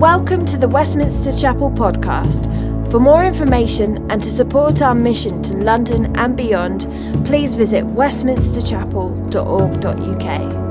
Welcome to the Westminster Chapel podcast. For more information and to support our mission to London and beyond, please visit westminsterchapel.org.uk.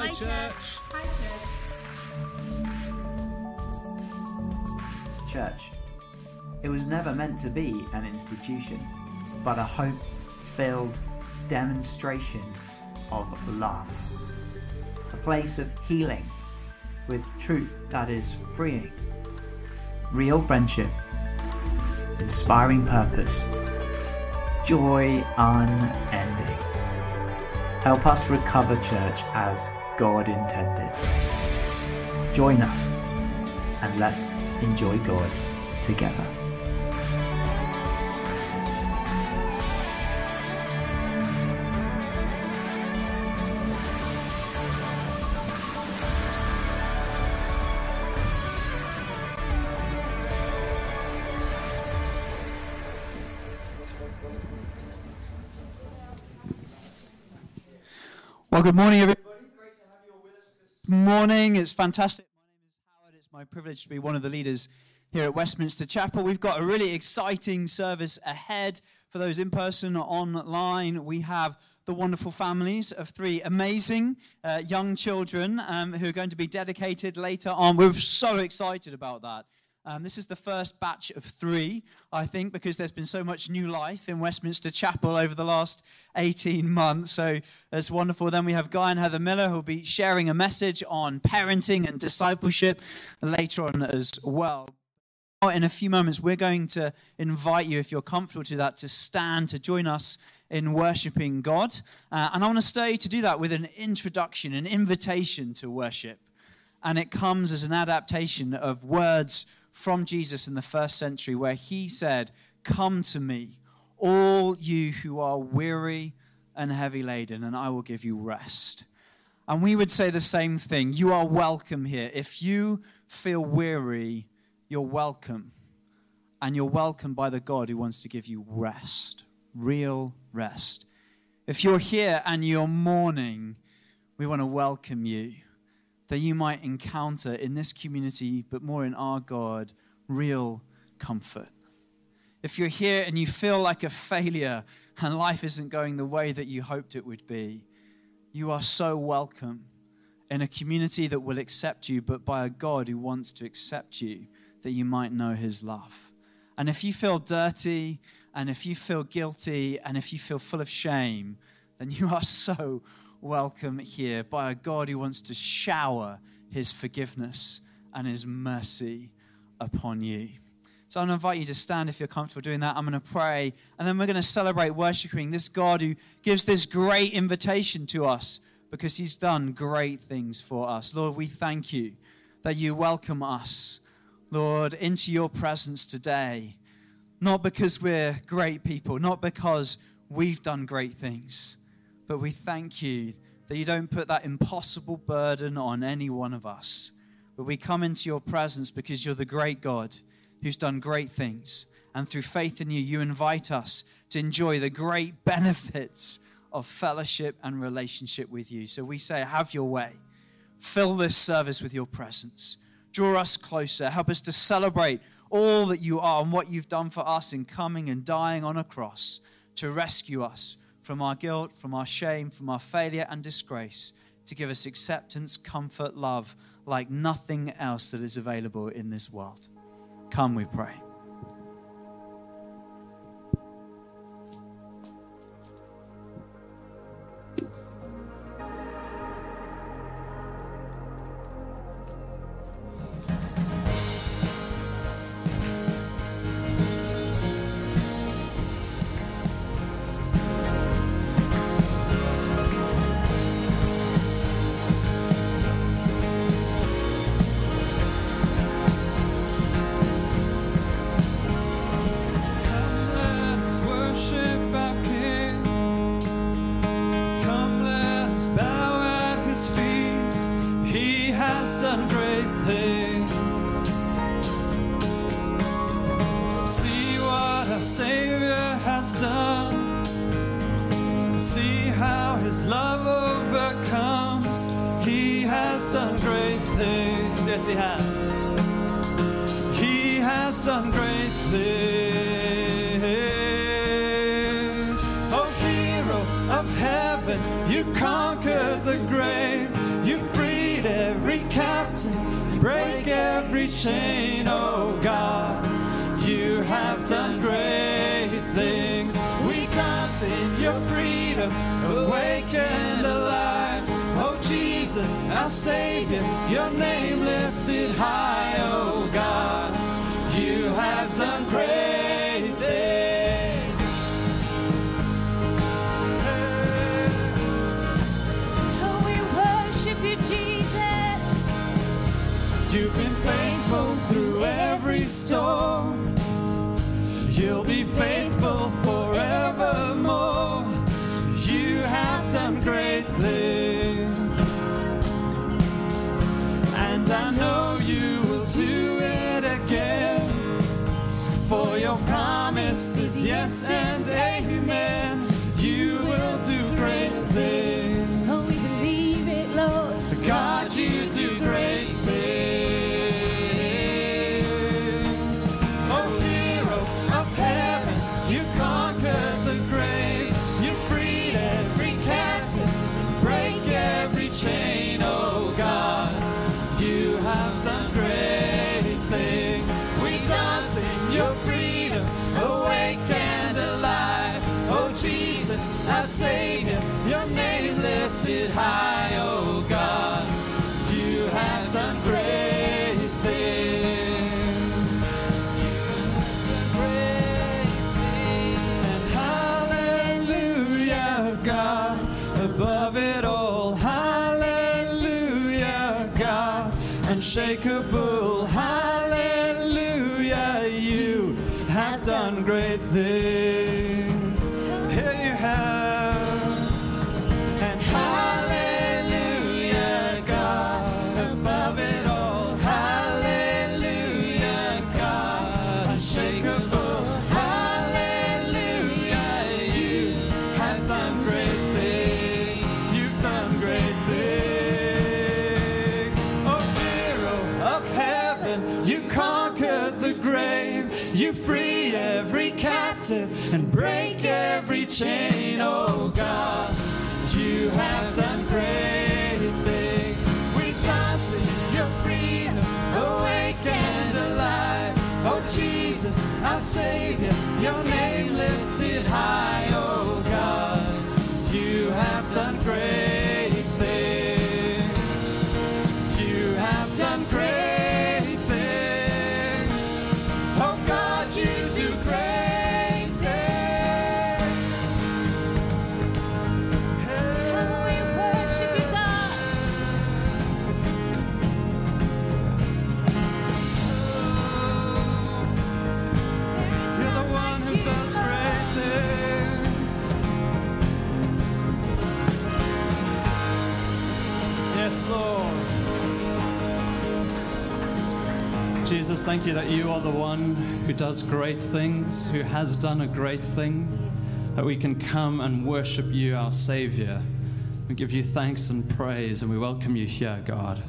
Hi, church. Hi, church. Church. It was never meant to be an institution, but a hope-filled demonstration of love. A place of healing, with truth that is freeing. Real friendship, inspiring purpose, joy unending. Help us recover church as God intended. Join us and let's enjoy God together. Well, good morning, everybody. Great to have you all with us this morning. It's fantastic. My name is Howard. It's my privilege to be one of the leaders here at Westminster Chapel. We've got a really exciting service ahead for those in person or online. We have the wonderful families of three amazing young children who are going to be dedicated later on. We're so excited about that. This is the first batch of three, I think, because there's been so much new life in Westminster Chapel over the last 18 months. So it's wonderful. Then we have Guy and Heather Miller, who will be sharing a message on parenting and discipleship later on as well. In a few moments, we're going to invite you, if you're comfortable to that, to stand, to join us in worshiping God. And I want to stay to do that with an introduction, an invitation to worship. And it comes as an adaptation of words from Jesus in the first century, where he said, "Come to me, all you who are weary and heavy laden, and I will give you rest." And we would say the same thing. You are welcome here. If you feel weary, you're welcome. And you're welcome by the God who wants to give you rest, real rest. If you're here and you're mourning, we want to welcome you, that you might encounter in this community, but more in our God, real comfort. If you're here and you feel like a failure and life isn't going the way that you hoped it would be, you are so welcome in a community that will accept you, but by a God who wants to accept you, that you might know his love. And if you feel dirty, and if you feel guilty, and if you feel full of shame, then you are so welcome here by a God who wants to shower his forgiveness and his mercy upon you. So I'm going to invite you to stand if you're comfortable doing that. I'm going to pray, and then we're going to celebrate worshiping this God who gives this great invitation to us because he's done great things for us. Lord, we thank you that you welcome us, Lord, into your presence today, not because we're great people, not because we've done great things, but we thank you that you don't put that impossible burden on any one of us. But we come into your presence because you're the great God who's done great things. And through faith in you, you invite us to enjoy the great benefits of fellowship and relationship with you. So we say, have your way. Fill this service with your presence. Draw us closer. Help us to celebrate all that you are and what you've done for us in coming and dying on a cross to rescue us from our guilt, from our shame, from our failure and disgrace, to give us acceptance, comfort, love, like nothing else that is available in this world. Come, we pray. You conquered the grave, you every chain, oh God. You have done great things. We dance in your freedom, awake and alive. Oh Jesus, our Savior, your name lifted high, oh God. You have done great things. You've been faithful through every storm. You'll be faithful forevermore. You have done great things, and I know you will do it again. For your promise is yes and amen. You will do great things. Oh, we believe it, Lord. God, you do great things. Our Savior, your name lifted high, oh God, you have done great things. You have done great things. And hallelujah, God, above it all, hallelujah, God, unshakable, hallelujah, you have done great things. And break every chain, oh God, you have done great things. We dance in your freedom, awake and alive. Oh Jesus, our Savior, your name lifted high, oh God, you have done great things. You have done great things. Oh God, you do great. Jesus, thank you that you are the one who does great things, who has done a great thing, that we can come and worship you, our Savior. We give you thanks and praise, and we welcome you here, God.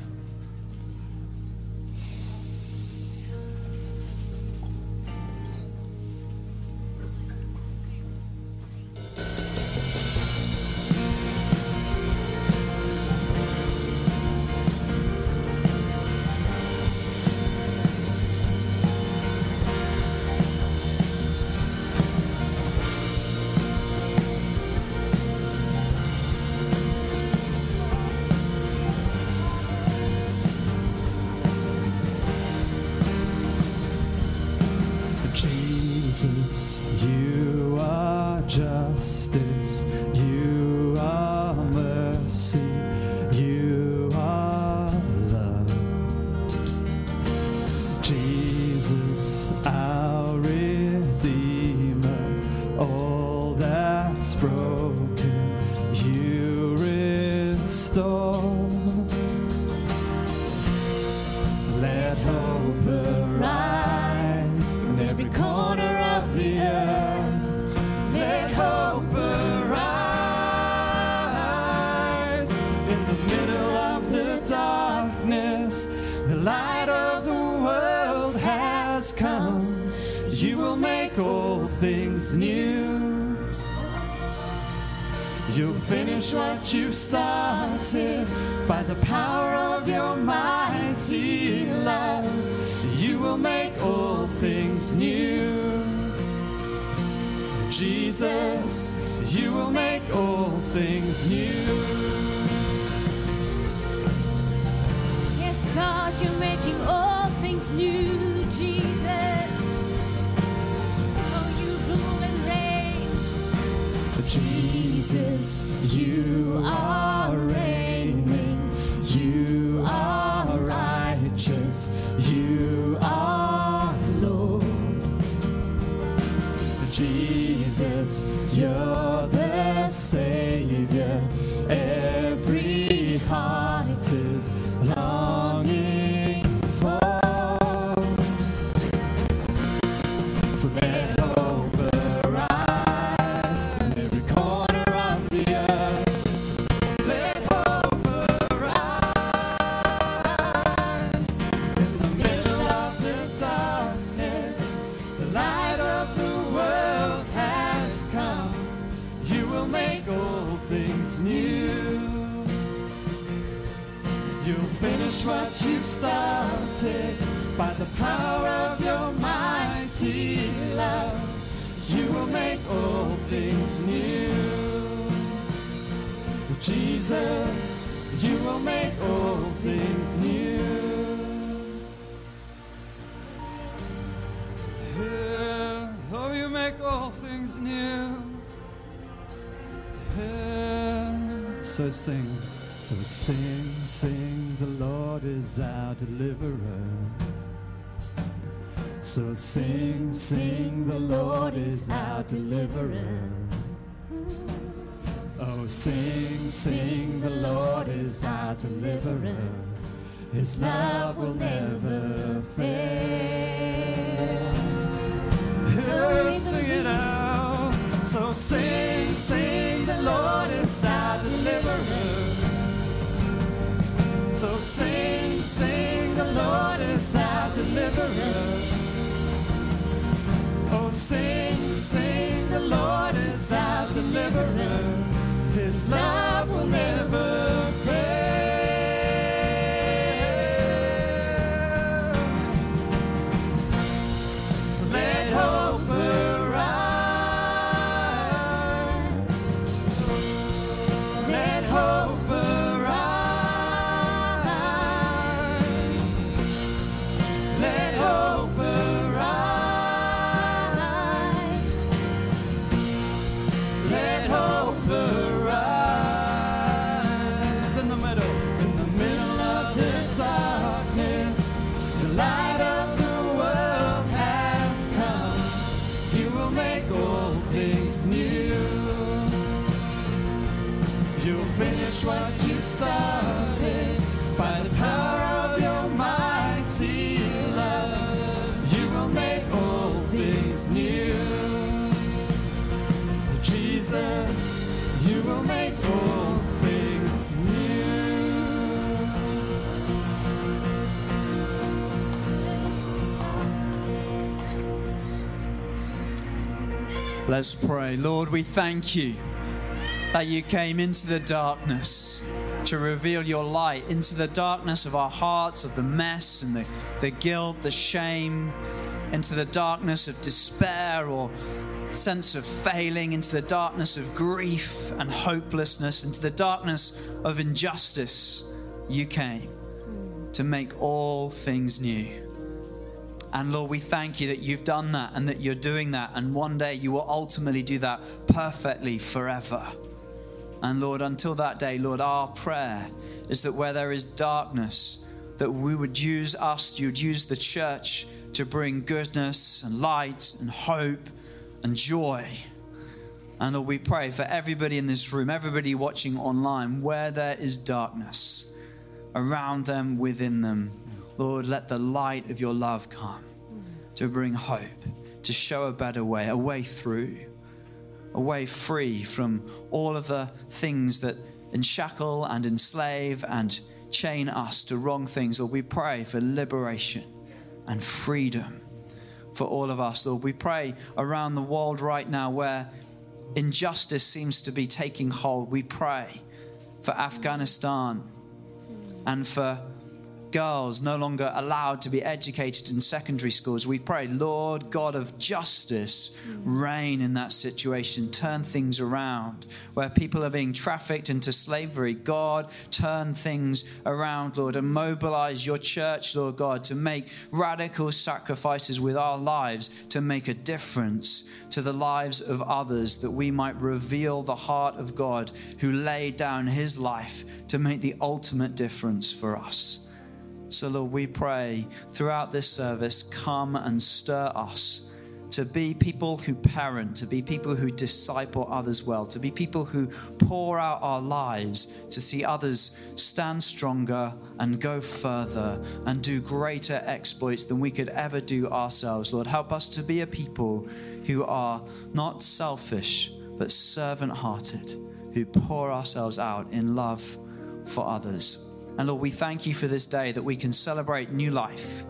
Started by the power of your mighty love. You will make all things new. Jesus, you will make all things new. Yes, God, you're making all things new, Jesus. Jesus, you are reigning, you are righteous, you are Lord. Jesus, you're the Savior, every heart is longing for. So let what you've started, by the power of your mighty love, you will make all things new. Jesus, you will make all things new. Yeah, oh, you make all things new. Yeah. So sing. So sing, sing, the Lord is our deliverer. So sing, sing, the Lord is our deliverer. Oh, sing, sing, the Lord is our deliverer. His love will never fail. Oh, sing it out. So sing, sing, the Lord is our deliverer. So sing, sing, the Lord is our deliverer. Oh, sing, sing, the Lord is our deliverer. His love will never fail. So let hope arise. Let hope arise. What you started, by the power of your mighty love, you will make all things new. Jesus, you will make all things new. Let's pray. Lord, we thank you that you came into the darkness to reveal your light, into the darkness of our hearts, of the mess and the guilt, the shame, into the darkness of despair or sense of failing, into the darkness of grief and hopelessness, into the darkness of injustice. You came to make all things new. And Lord, we thank you that you've done that and that you're doing that. And one day you will ultimately do that perfectly forever. And Lord, until that day, Lord, our prayer is that where there is darkness, that we would use us, you'd use the church to bring goodness and light and hope and joy. And Lord, we pray for everybody in this room, everybody watching online, where there is darkness around them, within them, Lord, let the light of your love come to bring hope, to show a better way, a way through, a way free from all of the things that enshackle and enslave and chain us to wrong things. Lord, we pray for liberation and freedom for all of us. Lord, we pray around the world right now where injustice seems to be taking hold. We pray for Afghanistan and for girls no longer allowed to be educated in secondary schools. We pray, Lord God of justice, reign in that situation. Turn things around. Where people are being trafficked into slavery, God, turn things around, Lord, and mobilize your church, Lord God, to make radical sacrifices with our lives to make a difference to the lives of others, that we might reveal the heart of God who laid down his life to make the ultimate difference for us. So, Lord, we pray throughout this service, come and stir us to be people who parent, to be people who disciple others well, to be people who pour out our lives to see others stand stronger and go further and do greater exploits than we could ever do ourselves. Lord, help us to be a people who are not selfish, but servant-hearted, who pour ourselves out in love for others. And Lord, we thank you for this day that we can celebrate new life,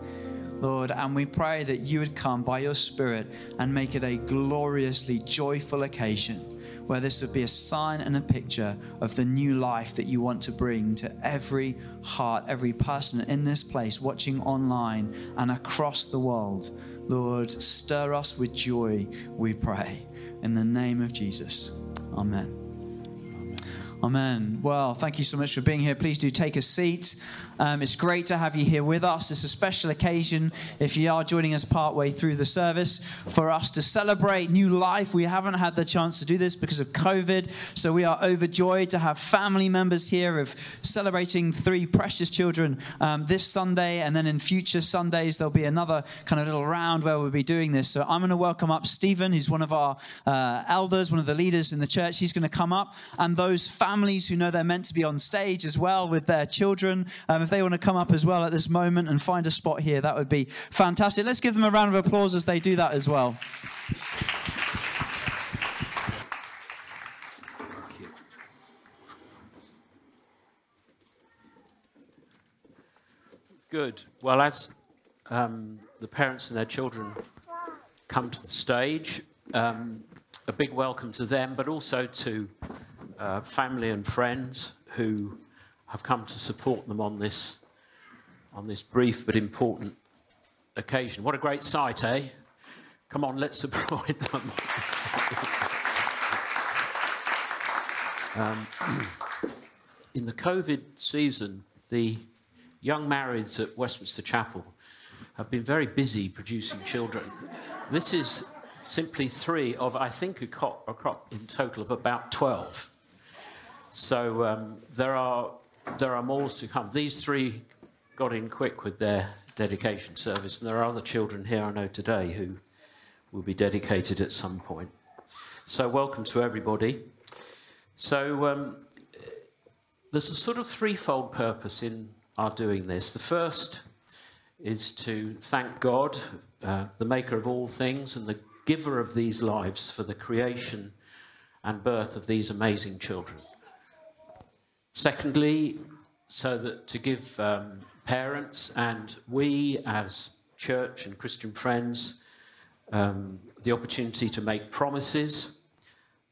Lord, and we pray that you would come by your Spirit and make it a gloriously joyful occasion where this would be a sign and a picture of the new life that you want to bring to every heart, every person in this place, watching online and across the world. Lord, stir us with joy, we pray. In the name of Jesus, amen. Amen. Well, thank you so much for being here. Please do take a seat. It's great to have you here with us. It's a special occasion, if you are joining us partway through the service, for us to celebrate new life. We haven't had the chance to do this because of COVID, so we are overjoyed to have family members here of celebrating three precious children this Sunday, and then in future Sundays, there'll be another kind of little round where we'll be doing this. So I'm going to welcome up Stephen, who's one of our elders, one of the leaders in the church. He's going to come up, and those families who know they're meant to be on stage as well with their children, if they want to come up as well at this moment and find a spot here, that would be fantastic. Let's give them a round of applause as they do that as well. Good. Well, as the parents and their children come to the stage, a big welcome to them, but also to family and friends who have come to support them on this brief but important occasion. What a great sight, eh? Come on, let's applaud them. In the COVID season, the young marrieds at Westminster Chapel have been very busy producing children. This is simply three of, I think, a crop in total of about 12. So there are more to come. These three got in quick with their dedication service, and there are other children here I know today who will be dedicated at some point. So welcome to everybody. So there's a sort of threefold purpose in our doing this. The first is to thank God, the maker of all things and the giver of these lives, for the creation and birth of these amazing children. Secondly, so that to give parents and we as church and Christian friends the opportunity to make promises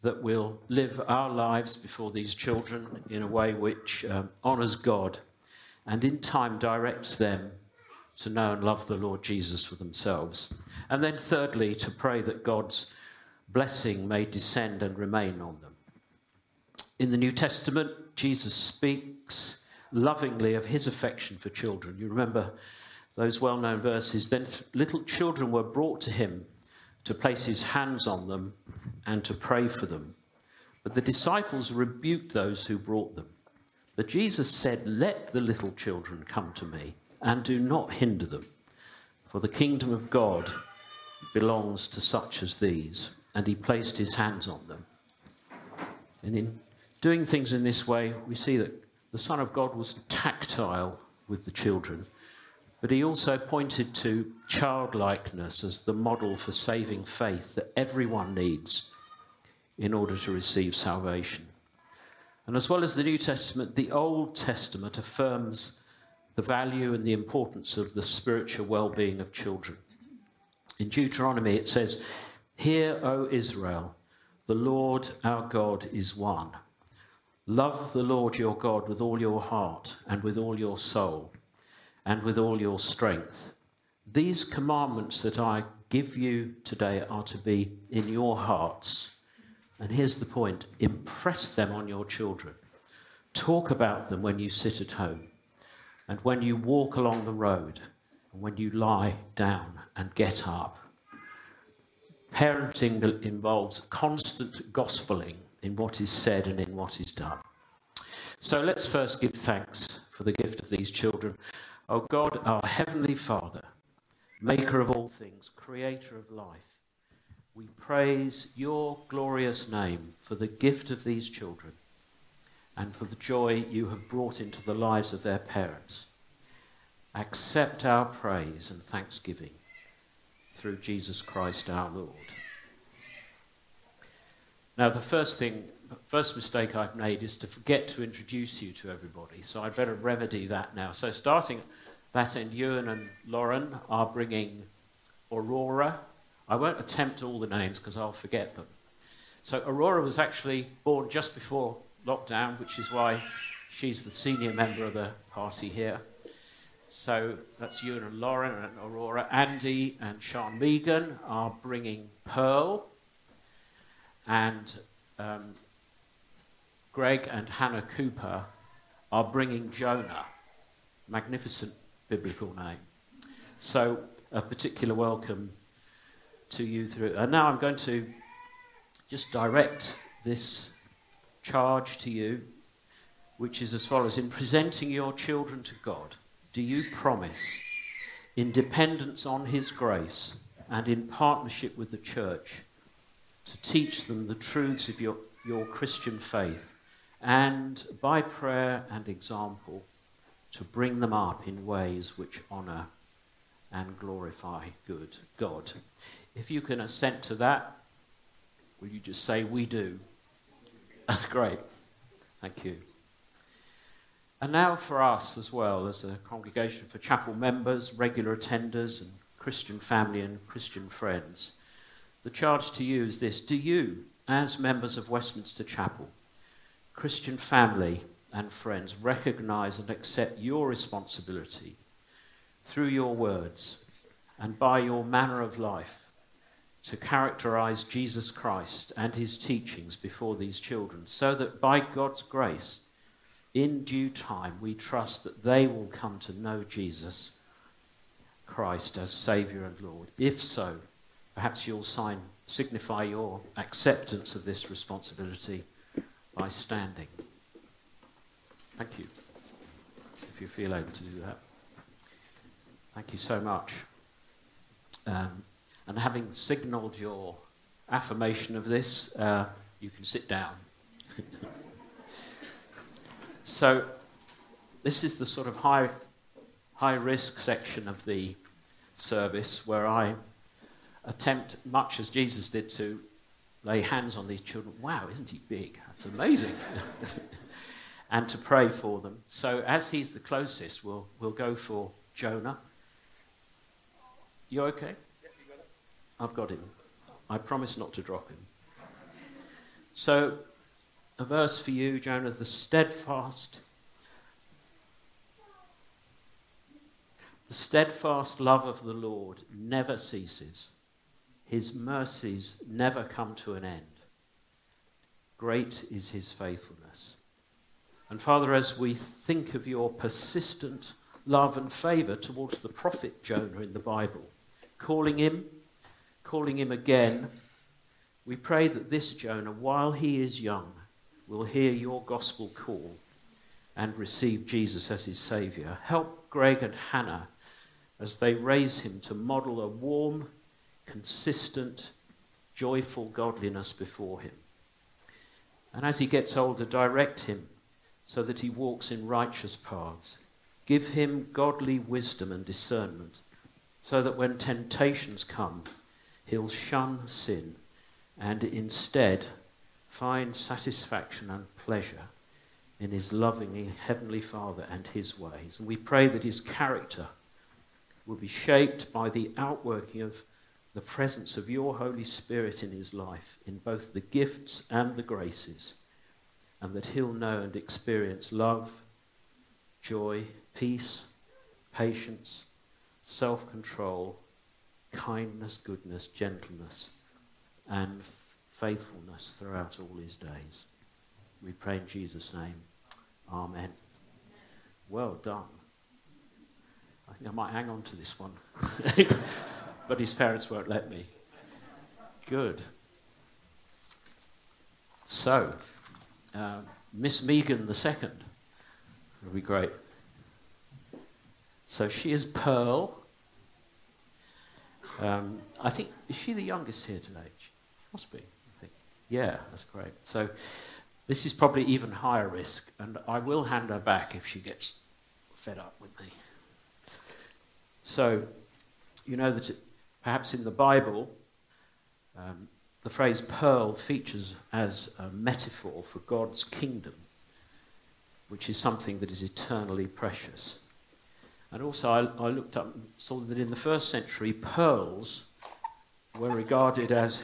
that will live our lives before these children in a way which honours God and in time directs them to know and love the Lord Jesus for themselves. And then thirdly, to pray that God's blessing may descend and remain on them. In the New Testament, Jesus speaks lovingly of his affection for children. You remember those well-known verses. Then little children were brought to him to place his hands on them and to pray for them. But the disciples rebuked those who brought them. But Jesus said, "Let the little children come to me and do not hinder them, for the kingdom of God belongs to such as these." And he placed his hands on them. And in doing things in this way, we see that the Son of God was tactile with the children, but he also pointed to childlikeness as the model for saving faith that everyone needs in order to receive salvation. And as well as the New Testament, the Old Testament affirms the value and the importance of the spiritual well-being of children. In Deuteronomy, it says, "Hear, O Israel, the Lord our God is one. Love the Lord your God with all your heart and with all your soul, and with all your strength. These commandments that I give you today are to be in your hearts. And here's the point: impress them on your children. Talk about them when you sit at home, and when you walk along the road, and when you lie down and get up. Parenting involves constant gospeling in what is said and in what is done. So let's first give thanks for the gift of these children. O God, our Heavenly Father, maker of all things, creator of life, we praise your glorious name for the gift of these children and for the joy you have brought into the lives of their parents. Accept our praise and thanksgiving through Jesus Christ our Lord. Now, the first mistake I've made is to forget to introduce you to everybody, so I'd better remedy that now. So starting that end, Ewan and Lauren are bringing Aurora. I won't attempt all the names because I'll forget them. So Aurora was actually born just before lockdown, which is why she's the senior member of the party here. So that's Ewan and Lauren and Aurora. Andy and Sean Meegan are bringing Pearl, and Greg and Hannah Cooper are bringing Jonah. Magnificent biblical name. So a particular welcome to you through. And now I'm going to just direct this charge to you, which is as follows: in presenting your children to God, do you promise, in dependence on his grace and in partnership with the church, to teach them the truths of your Christian faith, and by prayer and example to bring them up in ways which honour and glorify good God? If you can assent to that, will you just say, "We do"? That's great. Thank you. And now for us as well, as a congregation, for chapel members, regular attenders, and Christian family and Christian friends, the charge to you is this: do you, as members of Westminster Chapel, Christian family and friends, recognise and accept your responsibility through your words and by your manner of life to characterise Jesus Christ and his teachings before these children, so that by God's grace, in due time, we trust that they will come to know Jesus Christ as Saviour and Lord? If so, perhaps you'll signify your acceptance of this responsibility by standing. Thank you, if you feel able to do that. Thank you so much. And having signalled your affirmation of this, you can sit down. So this is the sort of high-risk section of the service where I attempt, much as Jesus did, to lay hands on these children. Wow, isn't he big? That's amazing. And to pray for them. So as he's the closest, we'll go for Jonah. You okay? I've got him. I promise not to drop him. So, a verse for you, Jonah: the steadfast love of the Lord never ceases. His mercies never come to an end. Great is his faithfulness. And Father, as we think of your persistent love and favour towards the prophet Jonah in the Bible, calling him again, we pray that this Jonah, while he is young, will hear your gospel call and receive Jesus as his saviour. Help Greg and Hannah as they raise him to model a warm, consistent, joyful godliness before him. And as he gets older, direct him so that he walks in righteous paths. Give him godly wisdom and discernment so that when temptations come, he'll shun sin and instead find satisfaction and pleasure in his loving Heavenly Father and his ways. And we pray that his character will be shaped by the outworking of the presence of your Holy Spirit in his life, in both the gifts and the graces, and that he'll know and experience love, joy, peace, patience, self-control, kindness, goodness, gentleness, and faithfulness throughout all his days. We pray in Jesus' name. Amen. Well done. I think I might hang on to this one. But his parents won't let me. Good. So, Miss Meegan the second. It'll be great. So she is Pearl. I think, is she the youngest here today? She must be, I think. Yeah, that's great. So this is probably even higher risk, and I will hand her back if she gets fed up with me. So, you know that perhaps in the Bible, the phrase pearl features as a metaphor for God's kingdom, which is something that is eternally precious. And also I looked up and saw that in the first century, pearls were regarded as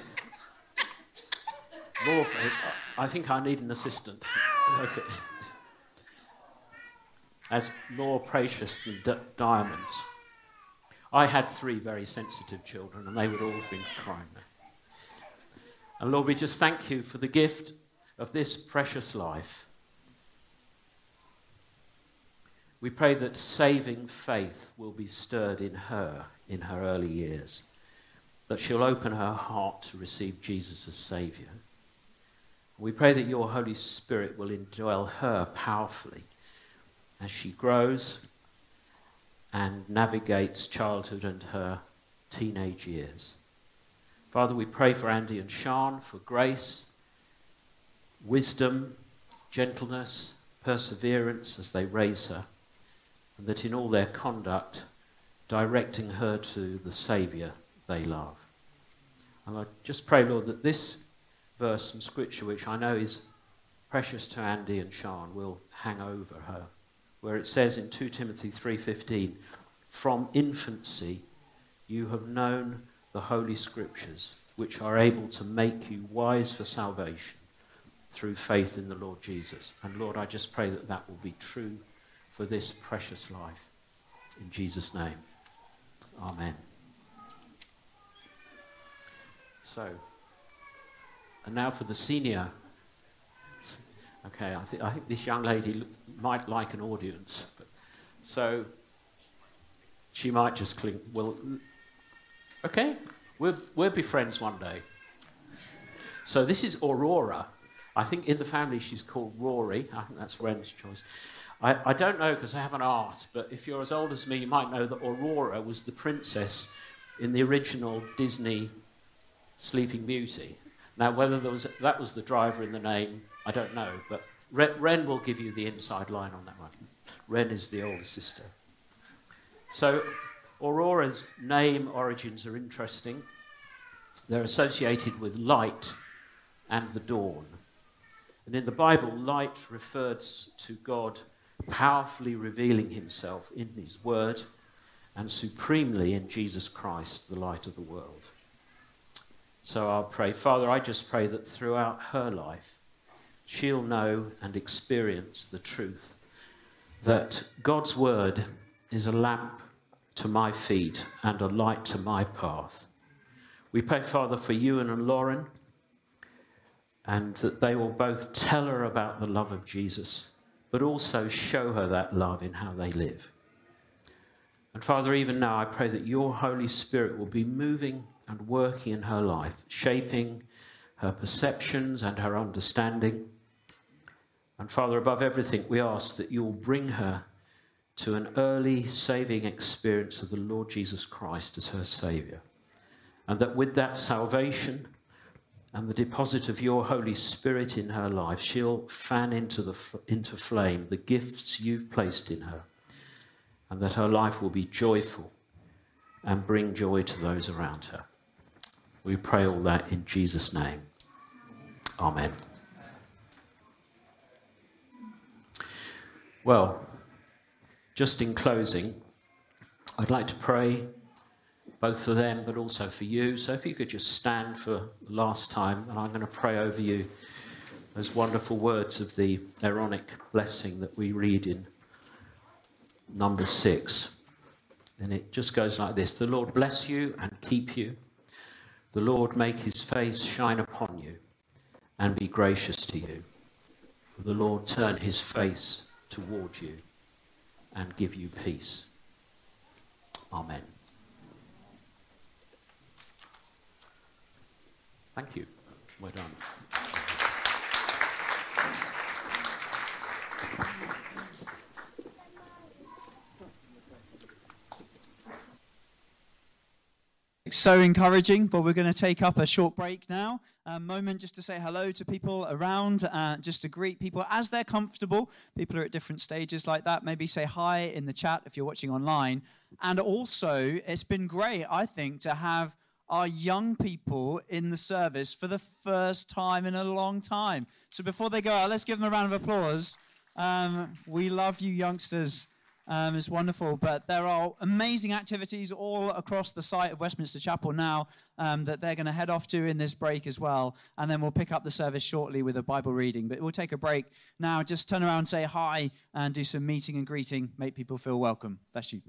more... I think I need an assistant. Okay. As more precious than diamonds. I had three very sensitive children, and they would all have been crying. And Lord, we just thank you for the gift of this precious life. We pray that saving faith will be stirred in her early years, that she'll open her heart to receive Jesus as Saviour. We pray that your Holy Spirit will indwell her powerfully as she grows and navigates childhood and her teenage years. Father, we pray for Andy and Sean, for grace, wisdom, gentleness, perseverance as they raise her. And that in all their conduct, directing her to the Saviour they love. And I just pray, Lord, that this verse in Scripture, which I know is precious to Andy and Sean, will hang over her, where it says in 2 Timothy 3:15, "From infancy you have known the Holy Scriptures, which are able to make you wise for salvation through faith in the Lord Jesus." And Lord, I just pray that that will be true for this precious life. In Jesus' name, amen. So, and now for the senior. Okay, I think this young lady might like an audience. But, so, she might just cling. Well, okay, we'll be friends one day. So this is Aurora. I think in the family she's called Rory. I think that's Ren's choice. I don't know because I haven't asked, but if you're as old as me, you might know that Aurora was the princess in the original Disney Sleeping Beauty. Now, whether that was the driver in the name, I don't know, but Ren will give you the inside line on that one. Ren is the older sister. So Aurora's name origins are interesting. They're associated with light and the dawn. And in the Bible, light refers to God powerfully revealing himself in his word and supremely in Jesus Christ, the light of the world. So I'll pray, Father, I just pray that throughout her life, she'll know and experience the truth that God's word is a lamp to my feet and a light to my path. We pray, Father, for Ewan and Lauren, and that they will both tell her about the love of Jesus, but also show her that love in how they live. And Father, even now I pray that your Holy Spirit will be moving and working in her life, shaping her perceptions and her understanding. And Father, above everything, we ask that you will bring her to an early saving experience of the Lord Jesus Christ as her Saviour. And that with that salvation and the deposit of your Holy Spirit in her life, she'll fan into flame the gifts you've placed in her, and that her life will be joyful and bring joy to those around her. We pray all that in Jesus' name. Amen. Well, just in closing, I'd like to pray both for them, but also for you. So if you could just stand for the last time, and I'm going to pray over you those wonderful words of the Aaronic blessing that we read in Numbers 6. And it just goes like this. The Lord bless you and keep you. The Lord make his face shine upon you and be gracious to you. The Lord turn his face toward you and give you peace. Amen. Thank you. We're done. So encouraging, but we're going to take up a short break now, a moment just to say hello to people around, just to greet people as they're comfortable. People are at different stages like that. Maybe say hi in the chat if you're watching online. And also, it's been great, I think, to have our young people in the service for the first time in a long time. So before they go out, let's give them a round of applause. We love you youngsters. It's wonderful, but there are amazing activities all across the site of Westminster Chapel now that they're going to head off to in this break as well, and then we'll pick up the service shortly with a Bible reading. But we'll take a break now, just turn around, say hi, and do some meeting and greeting, make people feel welcome. Bless you.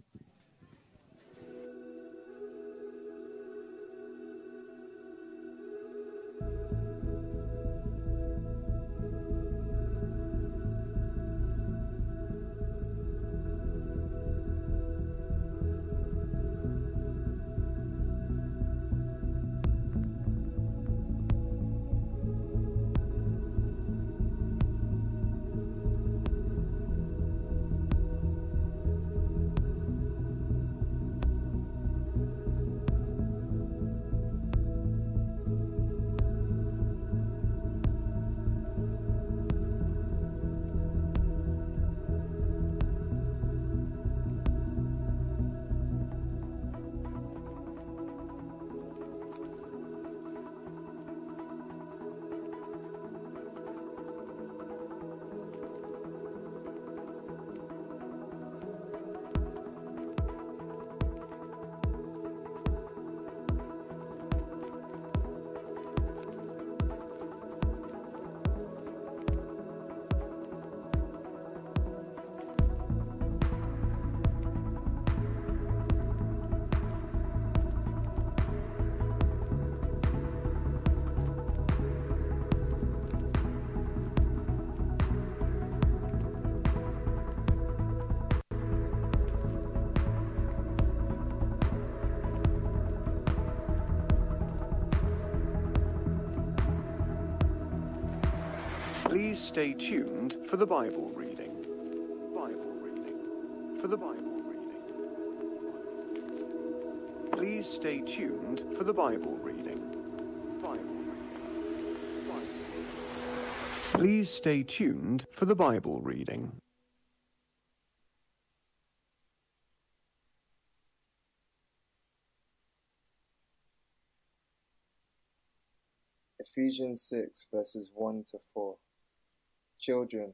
Please stay tuned for the Bible reading. Please stay tuned for the Bible reading. Please stay tuned for the Bible reading. Ephesians 6, verses 1-4. Children,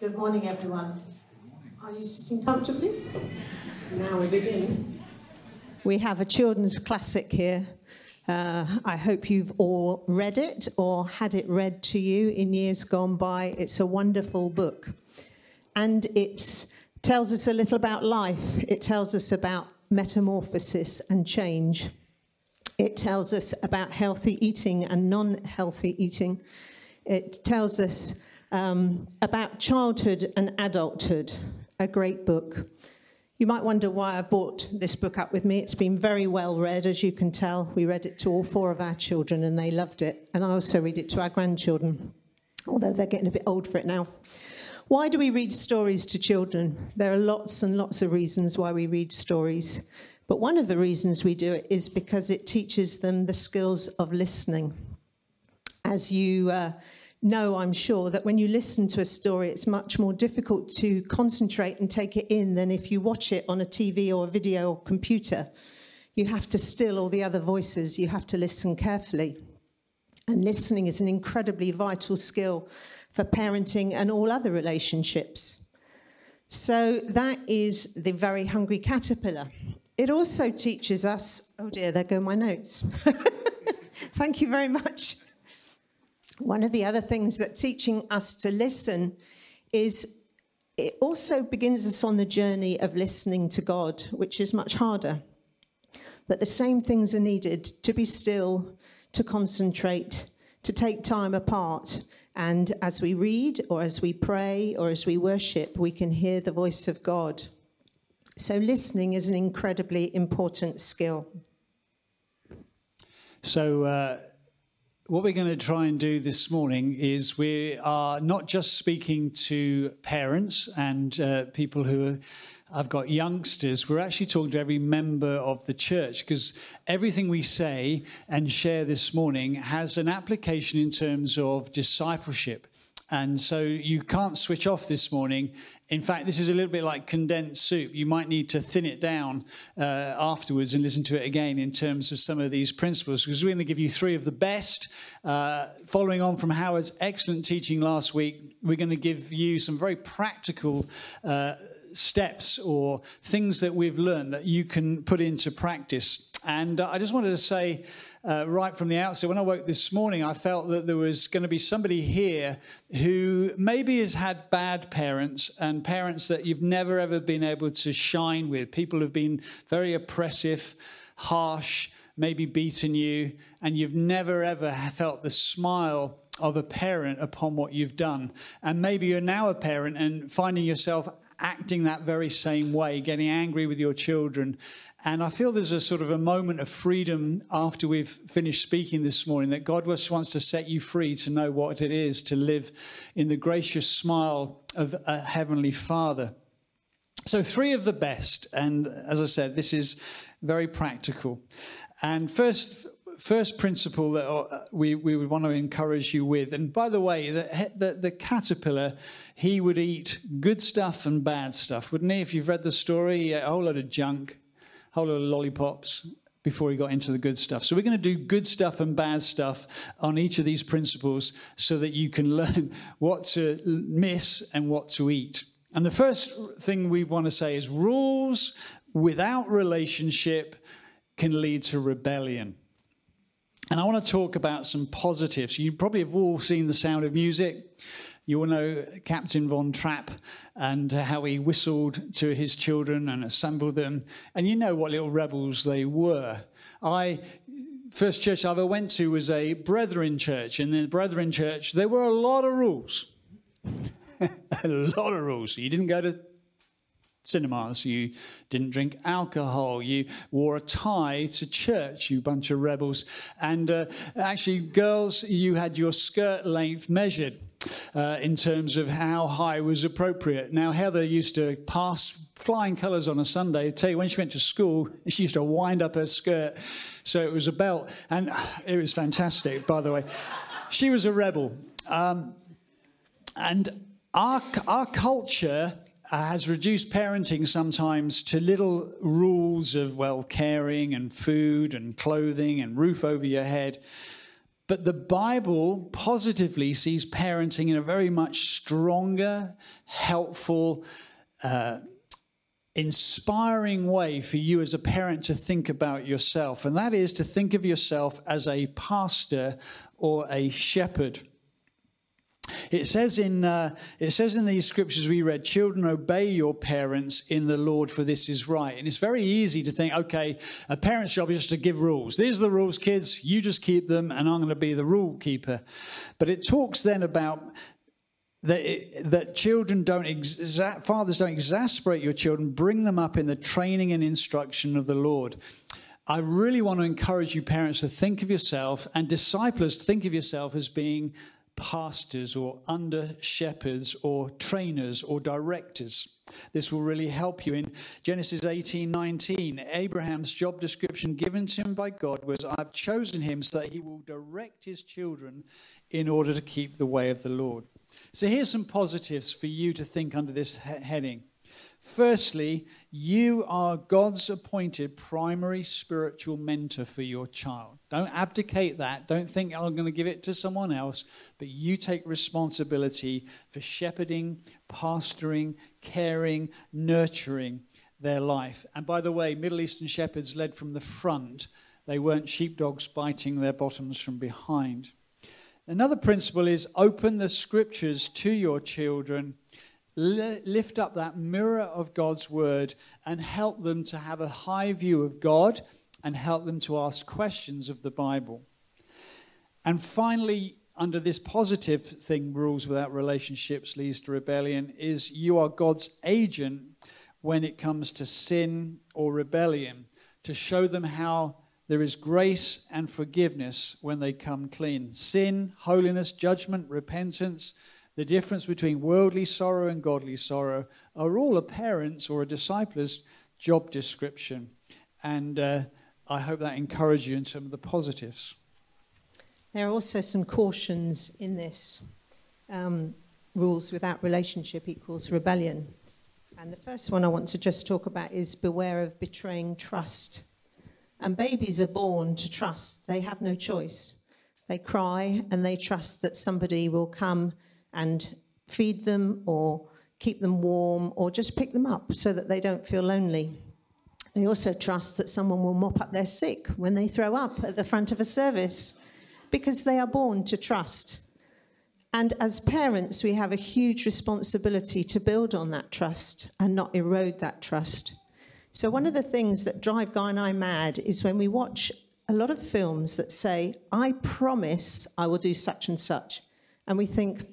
Good morning, everyone. Are you sitting comfortably? Now we begin. We have a children's classic here. I hope you've all read it or had it read to you in years gone by. It's a wonderful book. And it tells us a little about life. It tells us about metamorphosis and change. It tells us about healthy eating and non-healthy eating. It tells us about childhood and adulthood, a great book. You might wonder why I bought this book up with me. It's been very well read, as you can tell. We read it to all four of our children, and they loved it. And I also read it to our grandchildren, although they're getting a bit old for it now. Why do we read stories to children? There are lots and lots of reasons why we read stories. But one of the reasons we do it is because it teaches them the skills of listening. As you know, I'm sure, that when you listen to a story, it's much more difficult to concentrate and take it in than if you watch it on a TV or a video or computer. You have to still all the other voices. You have to listen carefully. And listening is an incredibly vital skill for parenting and all other relationships. So that is the very hungry caterpillar. It also teaches us, oh dear, there go my notes. Thank you very much. One of the other things that teaching us to listen is it also begins us on the journey of listening to God, which is much harder. But the same things are needed: to be still, to concentrate, to take time apart. And as we read or as we pray or as we worship, we can hear the voice of God. So listening is an incredibly important skill. So what we're going to try and do this morning is we are not just speaking to parents and people who are, I've got youngsters. We're actually talking to every member of the church, because everything we say and share this morning has an application in terms of discipleship. And so you can't switch off this morning. In fact, this is a little bit like condensed soup. You might need to thin it down afterwards and listen to it again in terms of some of these principles, because we're going to give you three of the best. Following on from Howard's excellent teaching last week, we're going to give you some very practical steps or things that we've learned that you can put into practice. And I just wanted to say right from the outset, when I woke this morning, I felt that there was going to be somebody here who maybe has had bad parents, and parents that you've never ever been able to shine with. People who've been very oppressive, harsh, maybe beaten you, and you've never ever felt the smile of a parent upon what you've done. And maybe you're now a parent and finding yourself acting that very same way, getting angry with your children. And I feel there's a sort of a moment of freedom after we've finished speaking this morning, that God just wants to set you free to know what it is to live in the gracious smile of a heavenly Father. So three of the best. And as I said, this is very practical. And first principle that we would want to encourage you with, and by the way, the caterpillar, he would eat good stuff and bad stuff, wouldn't he? If you've read the story, he ate a whole lot of junk, a whole lot of lollipops before he got into the good stuff. So we're going to do good stuff and bad stuff on each of these principles so that you can learn what to miss and what to eat. And the first thing we want to say is rules without relationship can lead to rebellion. And I want to talk about some positives. You probably have all seen The Sound of Music. You all know Captain Von Trapp and how he whistled to his children and assembled them. And you know what little rebels they were. First church I ever went to was a Brethren church. In the Brethren church, there were a lot of rules. A lot of rules. You didn't go to cinemas, you didn't drink alcohol, you wore a tie to church, you bunch of rebels. And actually, girls, you had your skirt length measured in terms of how high was appropriate. Now, Heather used to pass flying colours on a Sunday. I tell you, when she went to school, she used to wind up her skirt so it was a belt. And it was fantastic, by the way. She was a rebel. And our culture has reduced parenting sometimes to little rules of, well, caring and food and clothing and roof over your head. But the Bible positively sees parenting in a very much stronger, helpful, inspiring way for you as a parent to think about yourself. And that is to think of yourself as a pastor or a shepherd. It says in these scriptures we read, children, obey your parents in the Lord, for this is right. And it's very easy to think, okay, a parent's job is just to give rules. These are the rules, kids. You just keep them, and I'm going to be the rule keeper. But it talks then about that children fathers don't exasperate your children. Bring them up in the training and instruction of the Lord. I really want to encourage you, parents, to think of yourself, and disciples, think of yourself as being pastors or under shepherds or trainers or directors. This will really help you. In Genesis 18:19, Abraham's job description given to him by God was, I've chosen him so that he will direct his children in order to keep the way of the Lord. So here's some positives for you to think under this heading. Firstly, you are God's appointed primary spiritual mentor for your child. Don't abdicate that. Don't think, oh, I'm going to give it to someone else. But you take responsibility for shepherding, pastoring, caring, nurturing their life. And by the way, Middle Eastern shepherds led from the front. They weren't sheepdogs biting their bottoms from behind. Another principle is open the scriptures to your children. Lift up that mirror of God's word and help them to have a high view of God and help them to ask questions of the Bible. And finally, under this positive thing, rules without relationships leads to rebellion, is you are God's agent when it comes to sin or rebellion, to show them how there is grace and forgiveness when they come clean. Sin, holiness, judgment, repentance, the difference between worldly sorrow and godly sorrow are all a parent's or a disciple's job description. And I hope that encouraged you in terms of the positives. There are also some cautions in this. Rules without relationship equals rebellion. And the first one I want to just talk about is beware of betraying trust. And babies are born to trust. They have no choice. They cry and they trust that somebody will come and feed them or keep them warm or just pick them up so that they don't feel lonely. They also trust that someone will mop up their sick when they throw up at the front of a service because they are born to trust. And as parents, we have a huge responsibility to build on that trust and not erode that trust. So one of the things that drive Guy and I mad is when we watch a lot of films that say, I promise I will do such and such. And we think,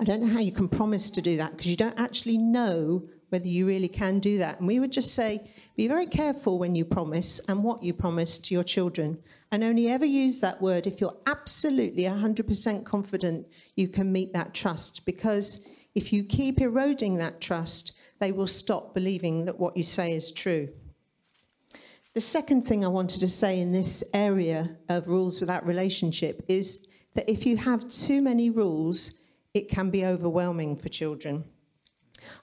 I don't know how you can promise to do that because you don't actually know whether you really can do that. And we would just say, be very careful when you promise and what you promise to your children. And only ever use that word if you're absolutely 100% confident you can meet that trust. Because if you keep eroding that trust, they will stop believing that what you say is true. The second thing I wanted to say in this area of rules without relationship is that if you have too many rules, it can be overwhelming for children.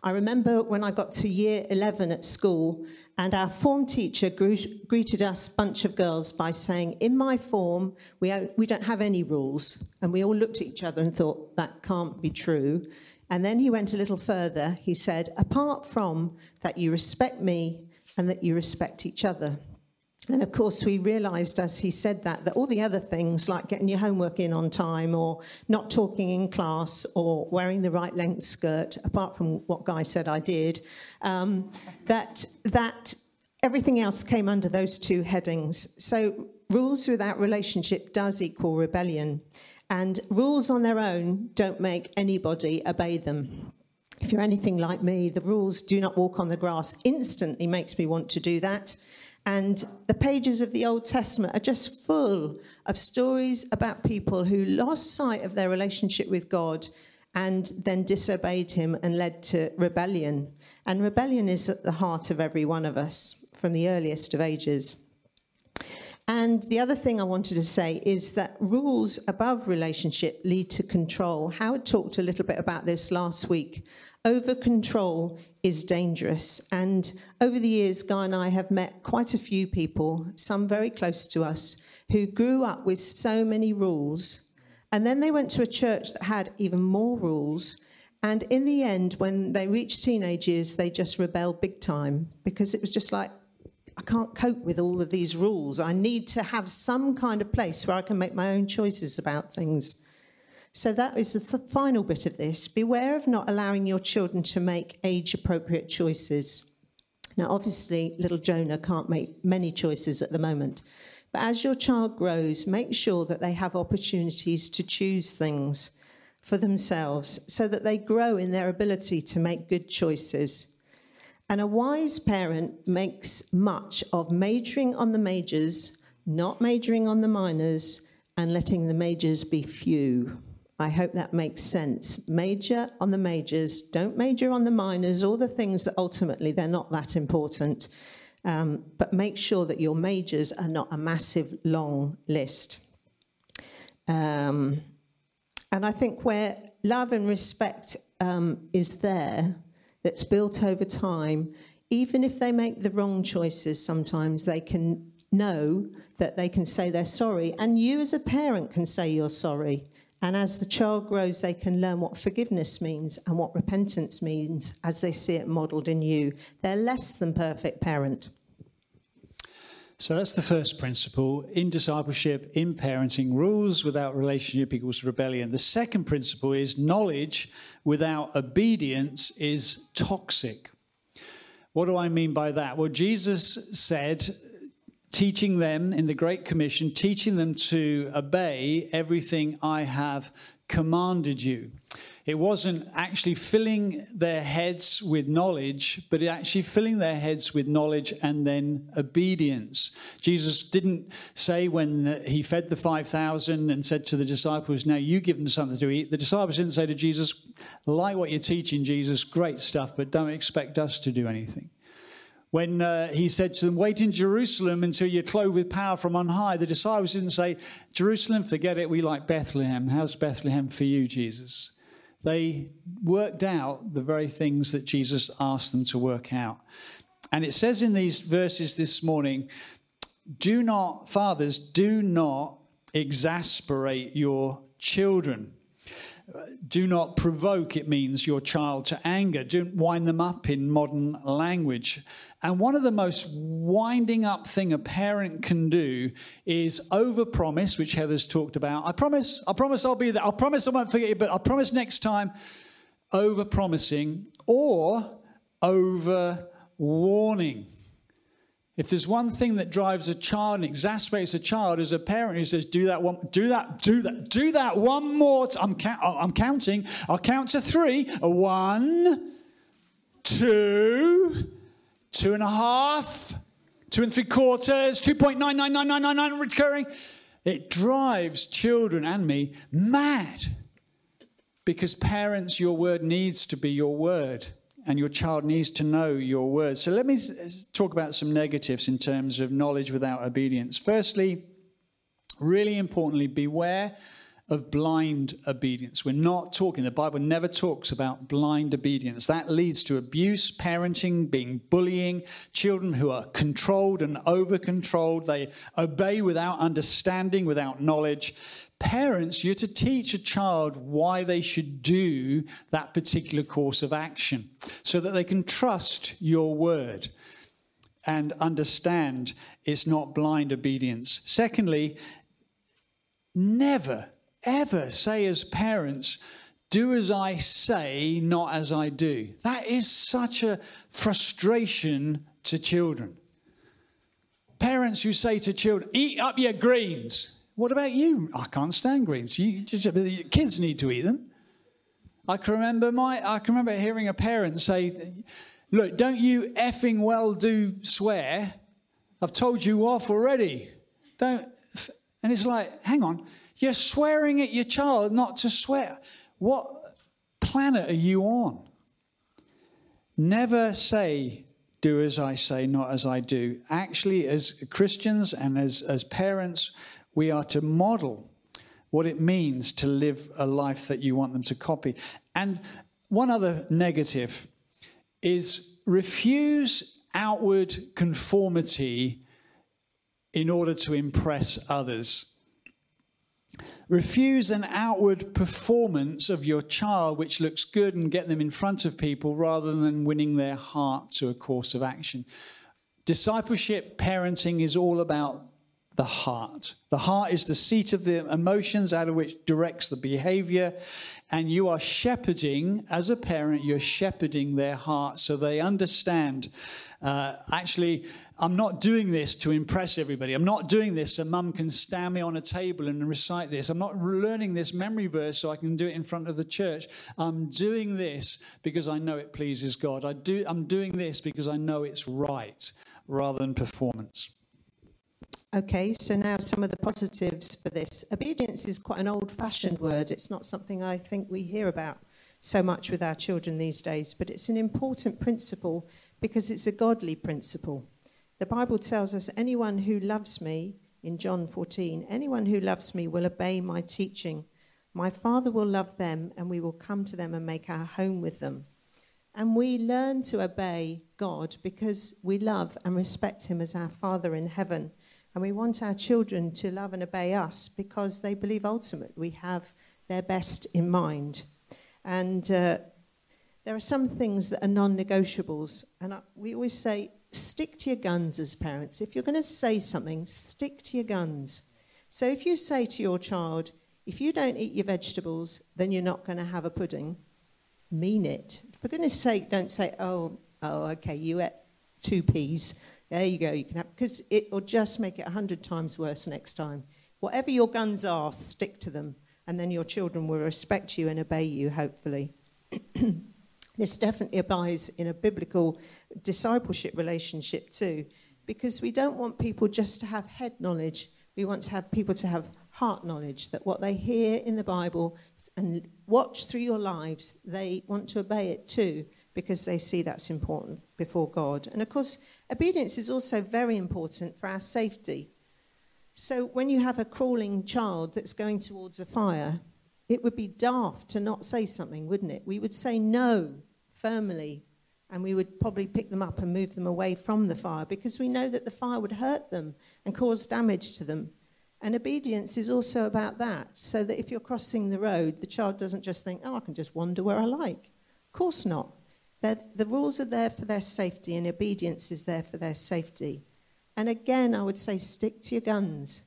I remember when I got to year 11 at school and our form teacher greeted us, bunch of girls, by saying, in my form, we don't have any rules. And we all looked at each other and thought, that can't be true. And then he went a little further. He said, apart from that you respect me and that you respect each other. And of course, we realized as he said that all the other things like getting your homework in on time or not talking in class or wearing the right length skirt, apart from what Guy said I did, that everything else came under those two headings. So rules without relationship does equal rebellion. And rules on their own don't make anybody obey them. If you're anything like me, the rules do not walk on the grass instantly makes me want to do that. And the pages of the Old Testament are just full of stories about people who lost sight of their relationship with God and then disobeyed him and led to rebellion. And rebellion is at the heart of every one of us from the earliest of ages. And the other thing I wanted to say is that rules above relationship lead to control. Howard talked a little bit about this last week. Over-control is dangerous. And over the years, Guy and I have met quite a few people, some very close to us, who grew up with so many rules. And then they went to a church that had even more rules. And in the end, when they reached teenage years, they just rebelled big time because it was just like, I can't cope with all of these rules. I need to have some kind of place where I can make my own choices about things. So that is the final bit of this. Beware of not allowing your children to make age-appropriate choices. Now, obviously, little Jonah can't make many choices at the moment. But as your child grows, make sure that they have opportunities to choose things for themselves so that they grow in their ability to make good choices. And a wise parent makes much of majoring on the majors, not majoring on the minors, and letting the majors be few. I hope that makes sense. Major on the majors, don't major on the minors, all the things that ultimately they're not that important. But make sure that your majors are not a massive long list. And I think where love and respect is there, that's built over time, even if they make the wrong choices sometimes, they can know that they can say they're sorry. And you as a parent can say you're sorry. And as the child grows, they can learn what forgiveness means and what repentance means as they see it modeled in you. They're less than perfect parent. So that's the first principle. In discipleship, in parenting, rules without relationship equals rebellion. The second principle is knowledge without obedience is toxic. What do I mean by that? Well, Jesus said, teaching them in the Great Commission, teaching them to obey everything I have commanded you. It wasn't actually filling their heads with knowledge, but actually filling their heads with knowledge and then obedience. Jesus didn't say when he fed the 5,000 and said to the disciples, now you give them something to eat. The disciples didn't say to Jesus, like what you're teaching, Jesus, great stuff, but don't expect us to do anything. When he said to them, wait in Jerusalem until you're clothed with power from on high, the disciples didn't say, Jerusalem, forget it, we like Bethlehem. How's Bethlehem for you, Jesus? They worked out the very things that Jesus asked them to work out. And it says in these verses this morning, do not, fathers, do not exasperate your children. Do not provoke, it means, your child to anger. Don't wind them up in modern language. And one of the most winding up thing a parent can do is overpromise, which Heather's talked about. I promise I'll be there. I promise I won't forget you, but I promise next time. Overpromising or overwarning. If there's one thing that drives a child and exasperates a child as a parent who says, do that one more time. I'm counting. I'll count to three. 1, 2, 2.5, 2 3/4, 2.99999 recurring. It drives children and me mad. Because parents, your word needs to be your word. And your child needs to know your words. So let me talk about some negatives in terms of knowledge without obedience. Firstly, really importantly, beware of blind obedience. We're not talking, the Bible never talks about blind obedience. That leads to abuse, parenting, being bullying, children who are controlled and over-controlled. They obey without understanding, without knowledge. Parents, you're to teach a child why they should do that particular course of action so that they can trust your word and understand it's not blind obedience. Secondly, never, ever say as parents, do as I say, not as I do. That is such a frustration to children. Parents who say to children, eat up your greens. What about you? I can't stand greens. Kids need to eat them. I can remember hearing a parent say, look, don't you effing well do swear. I've told you off already. Don't. And it's like, hang on. You're swearing at your child not to swear. What planet are you on? Never say, do as I say, not as I do. Actually, as Christians and as parents, we are to model what it means to live a life that you want them to copy. And one other negative is refuse outward conformity in order to impress others. Refuse an outward performance of your child which looks good and get them in front of people rather than winning their heart to a course of action. Discipleship, parenting is all about the heart. The heart is the seat of the emotions out of which directs the behavior. And you are shepherding, as a parent, you're shepherding their heart so they understand, actually, I'm not doing this to impress everybody. I'm not doing this so mum can stand me on a table and recite this. I'm not learning this memory verse so I can do it in front of the church. I'm doing this because I know it pleases God. I'm doing this because I know it's right rather than performance. Okay, so now some of the positives for this. Obedience is quite an old-fashioned word. It's not something I think we hear about so much with our children these days, but it's an important principle because it's a godly principle. The Bible tells us, anyone who loves me, in John 14, anyone who loves me will obey my teaching. My Father will love them, and we will come to them and make our home with them. And we learn to obey God because we love and respect him as our Father in heaven. And we want our children to love and obey us because they believe ultimately we have their best in mind. And there are some things that are non-negotiables. And we always say, stick to your guns as parents. If you're going to say something, stick to your guns. So if you say to your child, if you don't eat your vegetables, then you're not going to have a pudding, mean it. For goodness sake, don't say, oh, okay, you ate 2 peas. There you go, you can have, because it will just make it 100 times worse next time. Whatever your guns are, stick to them, and then your children will respect you and obey you, hopefully. This definitely applies in a biblical discipleship relationship too, because we don't want people just to have head knowledge. We want to have people to have heart knowledge, that what they hear in the Bible and watch through your lives, they want to obey it too, because they see that's important before God. And of course, obedience is also very important for our safety. So when you have a crawling child that's going towards a fire, it would be daft to not say something, wouldn't it? We would say no firmly, and we would probably pick them up and move them away from the fire, because we know that the fire would hurt them and cause damage to them. And obedience is also about that, so that if you're crossing the road, the child doesn't just think, oh, I can just wander where I like. Of course not. The rules are there for their safety, and obedience is there for their safety. And again, I would say stick to your guns.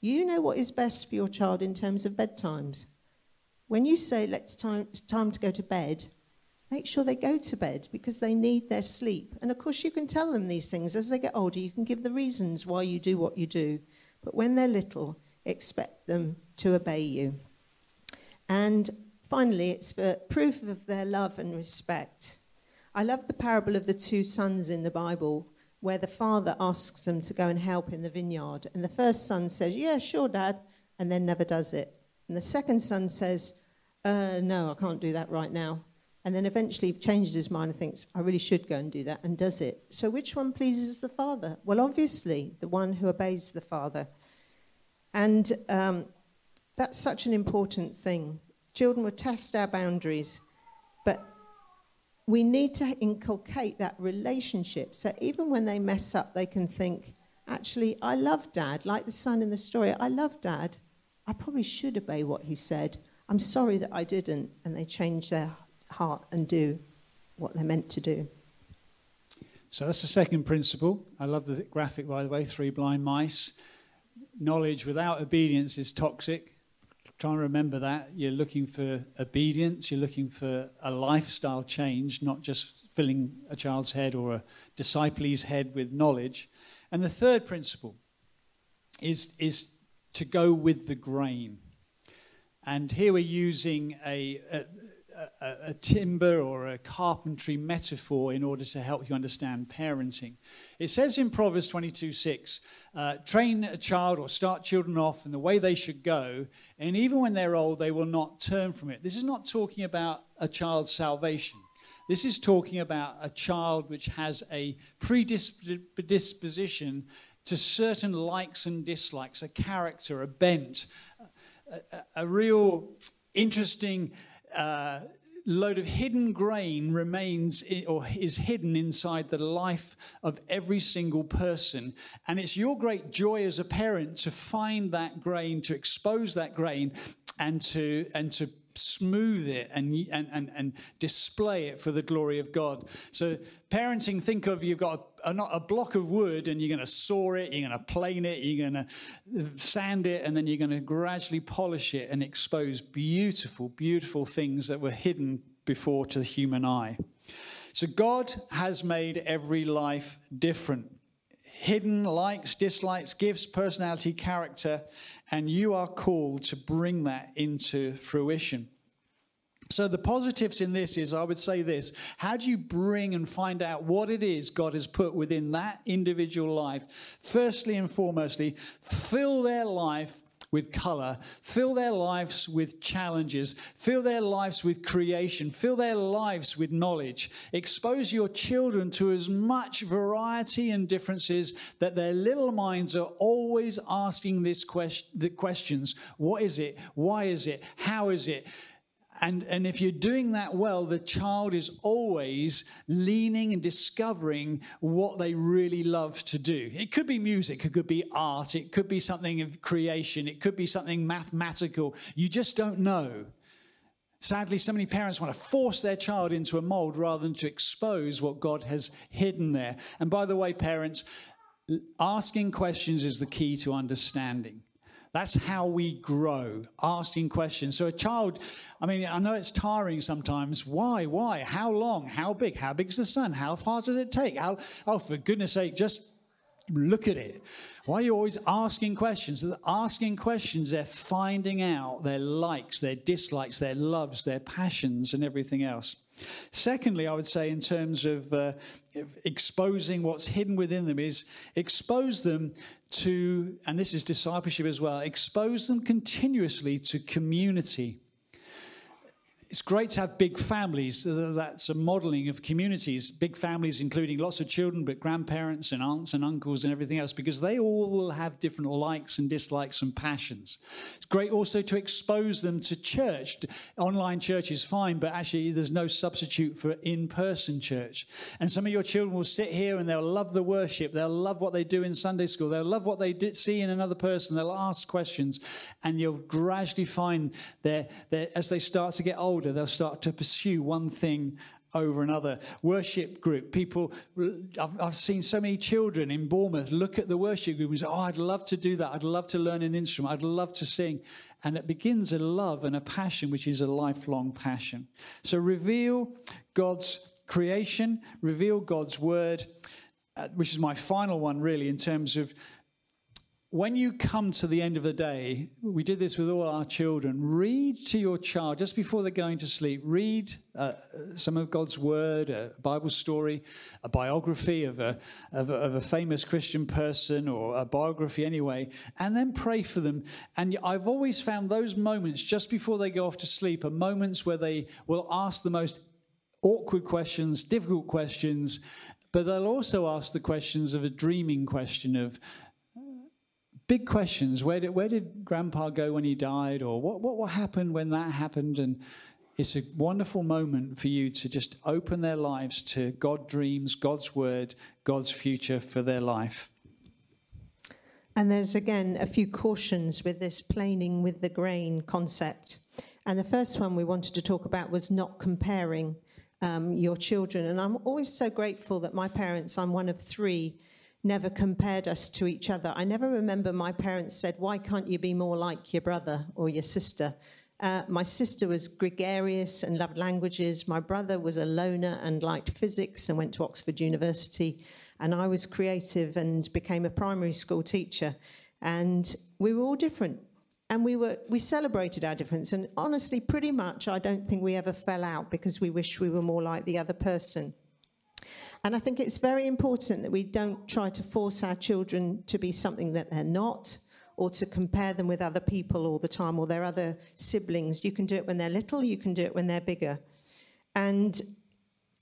You know what is best for your child in terms of bedtimes. When you say, it's time to go to bed, make sure they go to bed because they need their sleep. And of course, you can tell them these things. As they get older, you can give the reasons why you do what you do. But when they're little, expect them to obey you. And finally, it's for proof of their love and respect. I love the parable of the 2 sons in the Bible, where the father asks them to go and help in the vineyard. And the first son says, yeah, sure, Dad, and then never does it. And the second son says, no, I can't do that right now. And then eventually changes his mind and thinks, I really should go and do that, and does it. So which one pleases the father? Well, obviously, the one who obeys the father. And that's such an important thing. Children will test our boundaries, but we need to inculcate that relationship. So even when they mess up, they can think, actually, I love Dad. Like the son in the story, I love Dad. I probably should obey what he said. I'm sorry that I didn't. And they change their heart and do what they're meant to do. So that's the second principle. I love the graphic, by the way, 3 blind mice. Knowledge without obedience is toxic. Trying to remember that. You're looking for obedience, you're looking for a lifestyle change, not just filling a child's head or a disciple's head with knowledge. And the third principle is to go with the grain. And here we're using a timber or a carpentry metaphor in order to help you understand parenting. It says in Proverbs 22:6, train a child or start children off in the way they should go, and even when they're old, they will not turn from it. This is not talking about a child's salvation. This is talking about a child which has a predisposition to certain likes and dislikes, a character, a bent, a real interesting load of hidden grain remains or is hidden inside the life of every single person. And it's your great joy as a parent to find that grain, to expose that grain, and to smooth it and display it for the glory of God. So parenting, think of, you've got a block of wood, and you're going to saw it, you're going to plane it, you're going to sand it, and then you're going to gradually polish it and expose beautiful, beautiful things that were hidden before to the human eye. So God has made every life different. Hidden likes, dislikes, gifts, personality, character, and you are called to bring that into fruition. So the positives in this is, I would say this, how do you bring and find out what it is God has put within that individual life? Firstly and foremostly, fill their life with color, fill their lives with challenges, fill their lives with creation, fill their lives with knowledge. Expose your children to as much variety and differences that their little minds are always asking the questions. What is it? Why is it? How is it? And if you're doing that well, the child is always leaning and discovering what they really love to do. It could be music, it could be art, it could be something of creation, it could be something mathematical. You just don't know. Sadly, so many parents want to force their child into a mold rather than to expose what God has hidden there. And by the way, parents, asking questions is the key to understanding. That's how we grow, asking questions. So a child, I mean, I know it's tiring sometimes. Why? How long? How big? How big's the sun? How far does it take? Oh, for goodness sake, just look at it. Why are you always asking questions? Asking questions, they're finding out their likes, their dislikes, their loves, their passions, and everything else. Secondly, I would say in terms of exposing what's hidden within them is expose them to, and this is discipleship as well, expose them continuously to community. It's great to have big families. That's a modeling of communities, big families including lots of children, but grandparents and aunts and uncles and everything else, because they all will have different likes and dislikes and passions. It's great also to expose them to church. Online church is fine, but actually there's no substitute for in-person church. And some of your children will sit here and they'll love the worship. They'll love what they do in Sunday school. They'll love what they see in another person. They'll ask questions, and you'll gradually find as they start to get older, they'll start to pursue one thing over another. Worship group. People, I've seen so many children in Bournemouth look at the worship group and say, oh, I'd love to do that. I'd love to learn an instrument. I'd love to sing. And it begins a love and a passion, which is a lifelong passion. So reveal God's creation, reveal God's word, which is my final one really in terms of when you come to the end of the day, we did this with all our children, read to your child, just before they're going to sleep, read some of God's word, a Bible story, a biography of a famous Christian person, or a biography anyway, and then pray for them. And I've always found those moments just before they go off to sleep are moments where they will ask the most awkward questions, difficult questions, but they'll also ask the questions of a dreaming question of, big questions. Where did Grandpa go when he died? Or what happened when that happened? And it's a wonderful moment for you to just open their lives to God's dreams, God's word, God's future for their life. And there's, again, a few cautions with this planing with the grain concept. And the first one we wanted to talk about was not comparing your children. And I'm always so grateful that my parents, I'm one of three, never compared us to each other. I never remember my parents said, why can't you be more like your brother or your sister? My sister was gregarious and loved languages. My brother was a loner and liked physics and went to Oxford University. And I was creative and became a primary school teacher. And we were all different. And we celebrated our difference. And honestly, pretty much, I don't think we ever fell out because we wished we were more like the other person. And I think it's very important that we don't try to force our children to be something that they're not, or to compare them with other people all the time, or their other siblings. You can do it when they're little, you can do it when they're bigger. And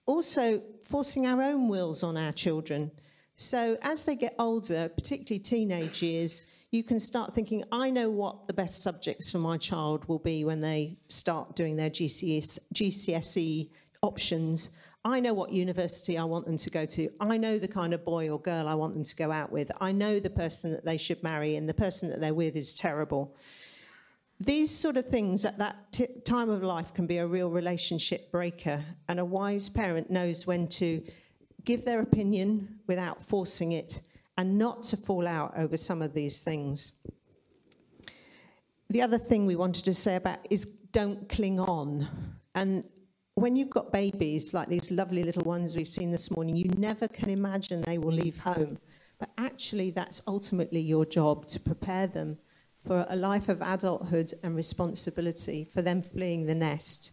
also forcing our own wills on our children. So as they get older, particularly teenage years, you can start thinking, I know what the best subjects for my child will be when they start doing their GCSE options. I know what university I want them to go to. I know the kind of boy or girl I want them to go out with. I know the person that they should marry, and the person that they're with is terrible. These sort of things at that time of life can be a real relationship breaker, and a wise parent knows when to give their opinion without forcing it and not to fall out over some of these things. The other thing we wanted to say about is don't cling on. And when you've got babies like these lovely little ones we've seen this morning, you never can imagine they will leave home. But actually, that's ultimately your job, to prepare them for a life of adulthood and responsibility, for them fleeing the nest.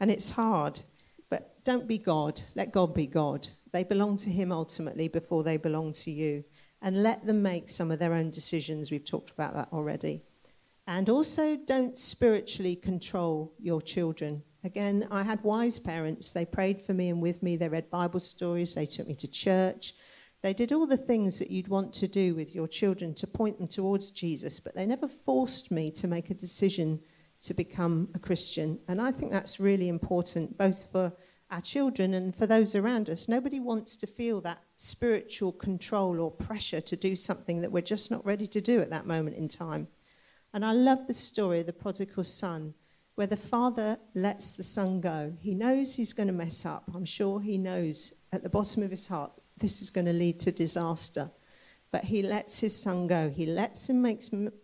And it's hard, but don't be God. Let God be God. They belong to him ultimately before they belong to you. And let them make some of their own decisions. We've talked about that already. And also don't spiritually control your children. Again, I had wise parents. They prayed for me and with me. They read Bible stories. They took me to church. They did all the things that you'd want to do with your children to point them towards Jesus, but they never forced me to make a decision to become a Christian. And I think that's really important, both for our children and for those around us. Nobody wants to feel that spiritual control or pressure to do something that we're just not ready to do at that moment in time. And I love the story of the prodigal son, where the father lets the son go. He knows he's going to mess up. I'm sure he knows at the bottom of his heart this is going to lead to disaster. But he lets his son go. He lets him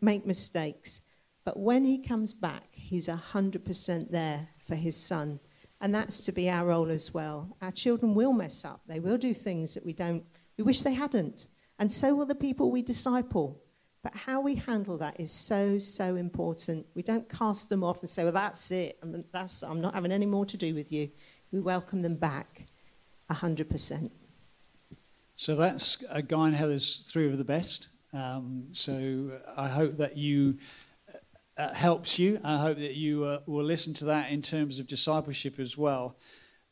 make mistakes. But when he comes back, he's 100% there for his son. And that's to be our role as well. Our children will mess up. They will do things that we wish they hadn't. And so will the people we disciple. But how we handle that is so, so important. We don't cast them off and say, well, that's it. I'm not having any more to do with you. We welcome them back 100%. So that's Guy and Heather's three of the best. So I hope that you... helps you. I hope that you will listen to that in terms of discipleship as well.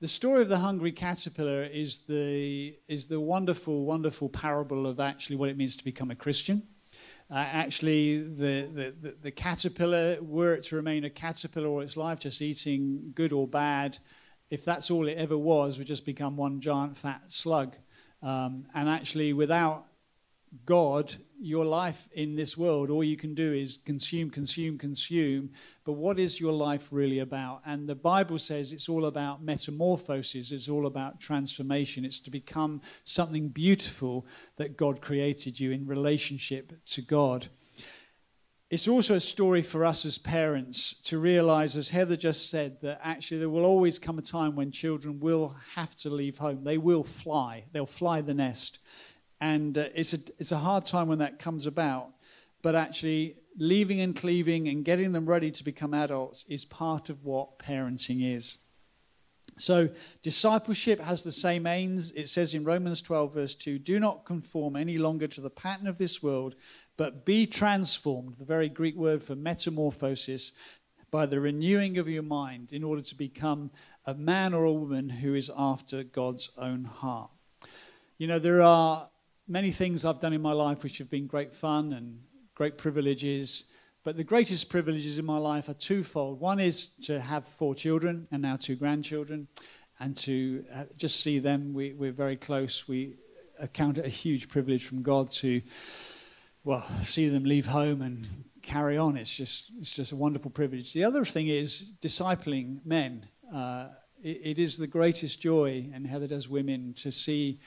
The story of the hungry caterpillar is the wonderful, wonderful parable of actually what it means to become a Christian. Actually, the caterpillar, were it to remain a caterpillar all its life, just eating good or bad, if that's all it ever was, would just become one giant fat slug. And actually, without God, your life in this world, all you can do is consume, consume, consume. But what is your life really about? And the Bible says it's all about metamorphosis. It's all about transformation. It's to become something beautiful that God created you in relationship to God. It's also a story for us as parents to realize, as Heather just said, that actually there will always come a time when children will have to leave home. They will fly. They'll fly the nest. And it's a hard time when that comes about. But actually, leaving and cleaving and getting them ready to become adults is part of what parenting is. So discipleship has the same aims. It says in Romans 12, verse 2, do not conform any longer to the pattern of this world, but be transformed, the very Greek word for metamorphosis, by the renewing of your mind in order to become a man or a woman who is after God's own heart. You know, there are many things I've done in my life which have been great fun and great privileges, but the greatest privileges in my life are twofold. One is to have four children and now two grandchildren, and to just see them. We're very close. We count it a huge privilege from God to, well, see them leave home and carry on. It's just a wonderful privilege. The other thing is discipling men. It is the greatest joy, and Heather does women, to see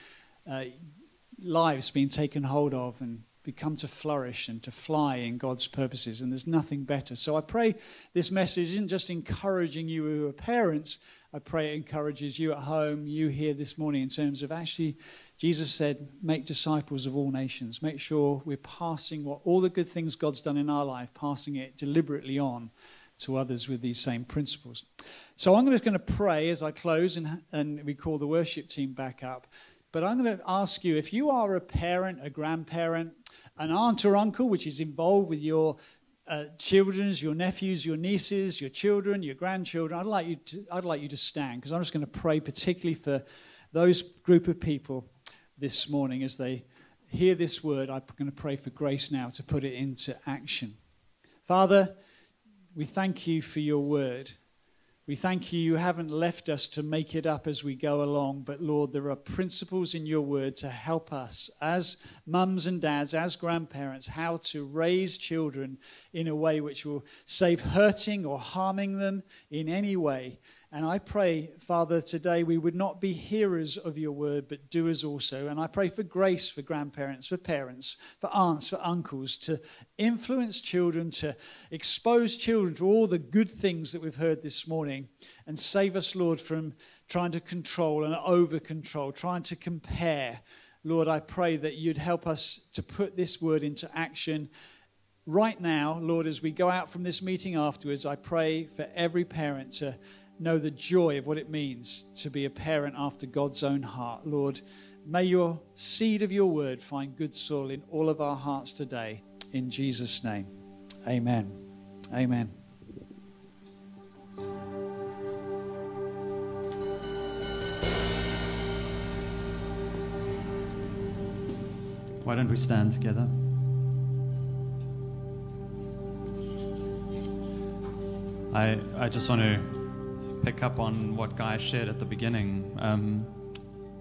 lives being taken hold of and become to flourish and to fly in God's purposes, and there's nothing better. So I pray this message isn't just encouraging you who are parents. I pray it encourages you at home, you here this morning, in terms of actually Jesus said, make disciples of all nations. Make sure we're passing all the good things God's done in our life, passing it deliberately on to others with these same principles. So I'm just going to pray as I close, and we call the worship team back up. But I'm going to ask you, if you are a parent, a grandparent, an aunt or uncle, which is involved with your children, your nephews, your nieces, your children, your grandchildren, I'd like you to stand, because I'm just going to pray particularly for those group of people this morning as they hear this word. I'm going to pray for grace now to put it into action. Father, we thank you for your word. We thank you haven't left us to make it up as we go along, but Lord, there are principles in your word to help us as mums and dads, as grandparents, how to raise children in a way which will save hurting or harming them in any way. And I pray, Father, today we would not be hearers of your word, but doers also. And I pray for grace for grandparents, for parents, for aunts, for uncles, to influence children, to expose children to all the good things that we've heard this morning. And save us, Lord, from trying to control and over-control, trying to compare. Lord, I pray that you'd help us to put this word into action. Right now, Lord, as we go out from this meeting afterwards, I pray for every parent to know the joy of what it means to be a parent after God's own heart. Lord, may your seed of your word find good soil in all of our hearts today. In Jesus' name, amen. Amen. Why don't we stand together? I just want to pick up on what Guy shared at the beginning.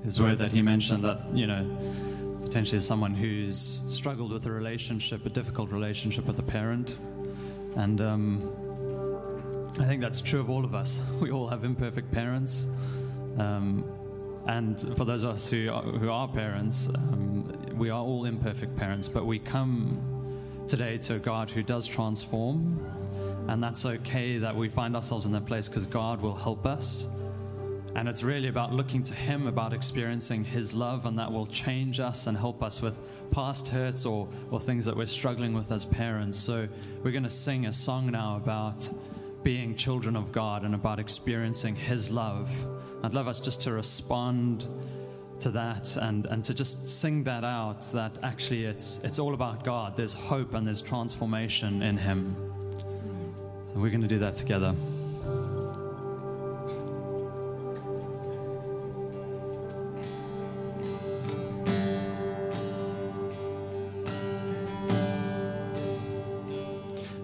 His word that he mentioned that, you know, potentially as someone who's struggled with a relationship, a difficult relationship with a parent. And I think that's true of all of us. We all have imperfect parents. And for those of us who are parents, we are all imperfect parents, but we come today to a God who does transform, and that's okay that we find ourselves in that place, because God will help us. And it's really about looking to Him, about experiencing His love, and that will change us and help us with past hurts or things that we're struggling with as parents. So we're going to sing a song now about being children of God and about experiencing His love. I'd love us just to respond to that and to just sing that out, that actually it's all about God. There's hope and there's transformation in Him. So we're going to do that together.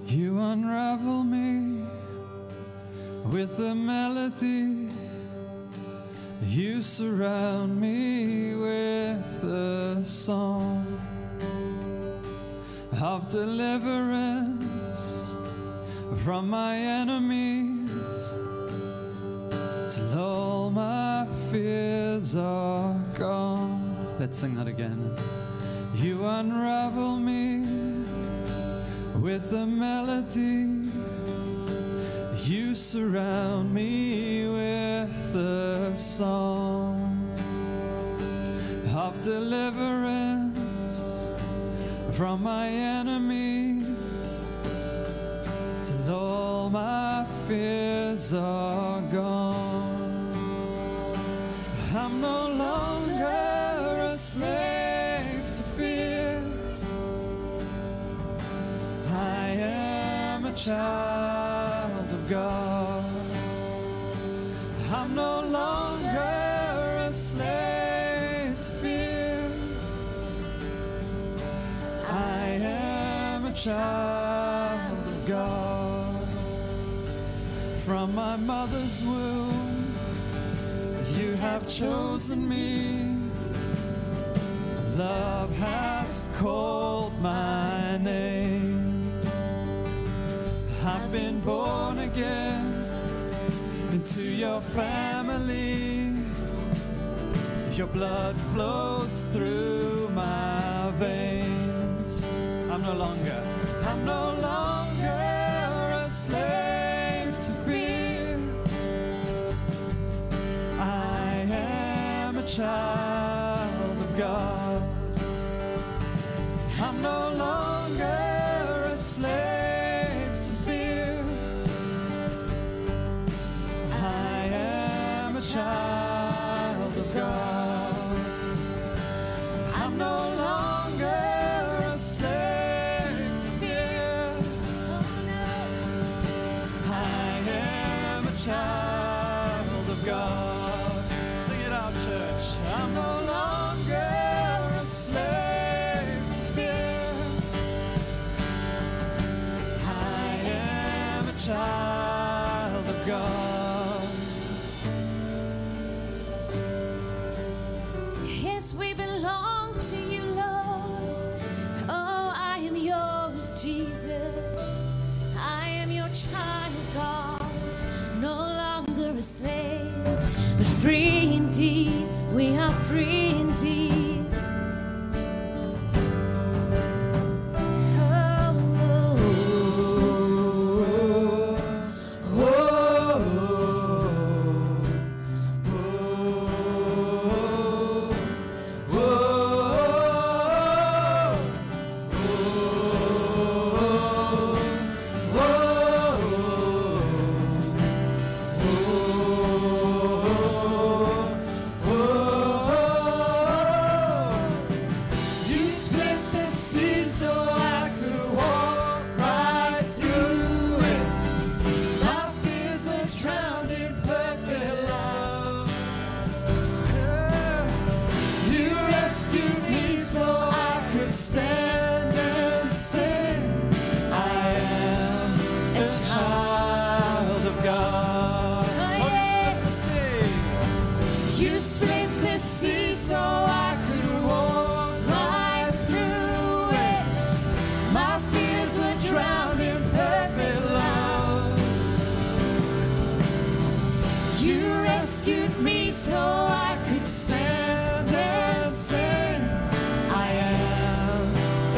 You unravel me with a melody. You surround me with a song of deliverance from my enemies, till all my fears are gone. Let's sing that again. You unravel me with a melody. You surround me with a song of deliverance from my enemies, till all my fears are gone. I'm no longer a slave to fear. I am a child of God. I'm no longer a slave to fear. I am a child of God. From my mother's womb, you have chosen me. Love has called my name. I've been born again into your family. Your blood flows through my veins. I'm no longer a slave to fear. I am a child of God. I'm no longer a slave. Child of God, I'm no longer a slave to fear. I am a child of God. Sing it out, church. I'm no longer a slave to fear. I am a child of God. We belong to you, Lord. Oh, I am yours, Jesus. I am your child, God. No longer a slave, but free indeed. We are free indeed. Oh, oh, oh, oh.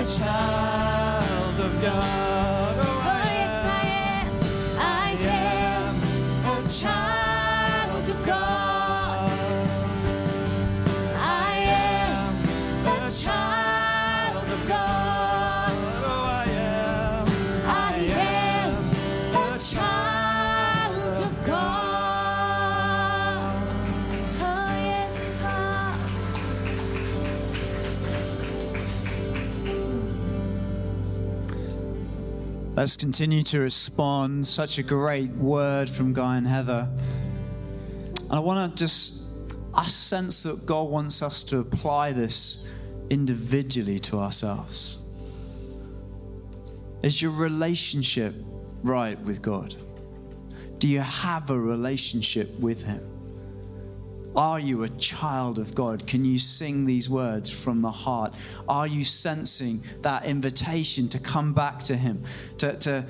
a child of God. Oh, yes, I am. I am a child of God. I am a child of God. Oh, I am a child of God. Oh, yes, God. Let's continue to respond. Such a great word from Guy and Heather. And I sense that God wants us to apply this individually to ourselves. Is your relationship right with God? Do you have a relationship with Him? Are you a child of God? Can you sing these words from the heart? Are you sensing that invitation to come back to Him, to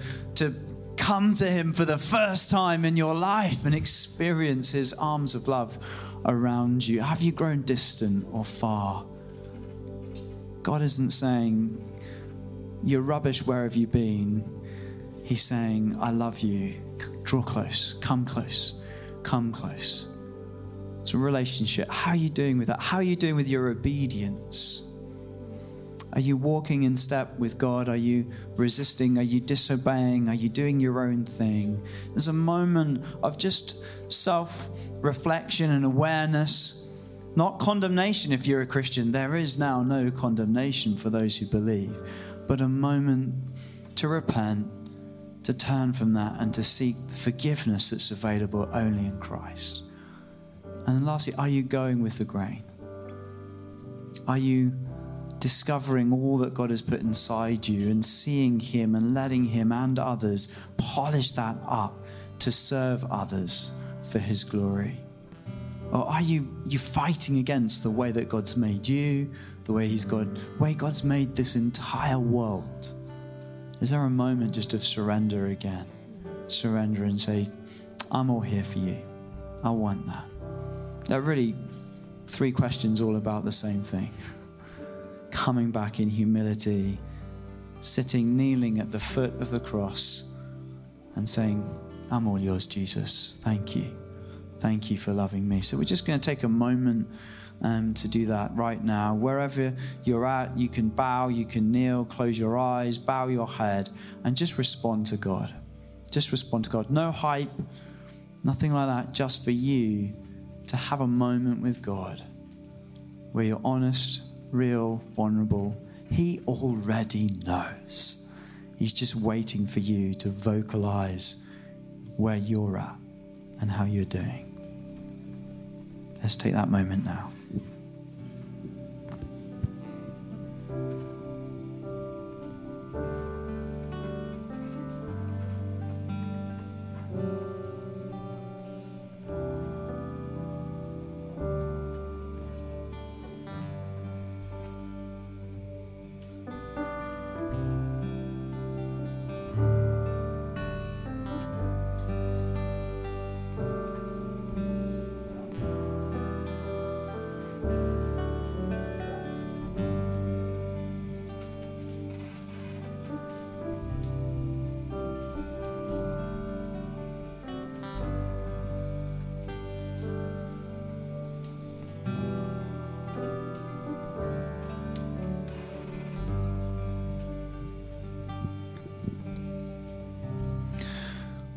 come to Him for the first time in your life and experience His arms of love around you? Have you grown distant or far? God isn't saying, "You're rubbish, where have you been?" He's saying, "I love you. Draw close. Come close. Come close." It's a relationship. How are you doing with that? How are you doing with your obedience? Are you walking in step with God? Are you resisting? Are you disobeying? Are you doing your own thing? There's a moment of just self-reflection and awareness, not condemnation if you're a Christian. There is now no condemnation for those who believe, but a moment to repent, to turn from that, and to seek the forgiveness that's available only in Christ. And then lastly, are you going with the grain? Are you discovering all that God has put inside you and seeing Him and letting Him and others polish that up to serve others for His glory? Or are you fighting against the way that God's made you, the way God's made this entire world? Is there a moment just of surrender again? Surrender and say, "I'm all here for you. I want that." They're really three questions all about the same thing. Coming back in humility, kneeling at the foot of the cross and saying, "I'm all yours, Jesus. Thank you. Thank you for loving me." So we're just going to take a moment to do that right now. Wherever you're at, you can bow, you can kneel, close your eyes, bow your head, and just respond to God. Just respond to God. No hype, nothing like that, just for you to have a moment with God where you're honest, real, vulnerable. He already knows. He's just waiting for you to vocalize where you're at and how you're doing. Let's take that moment now.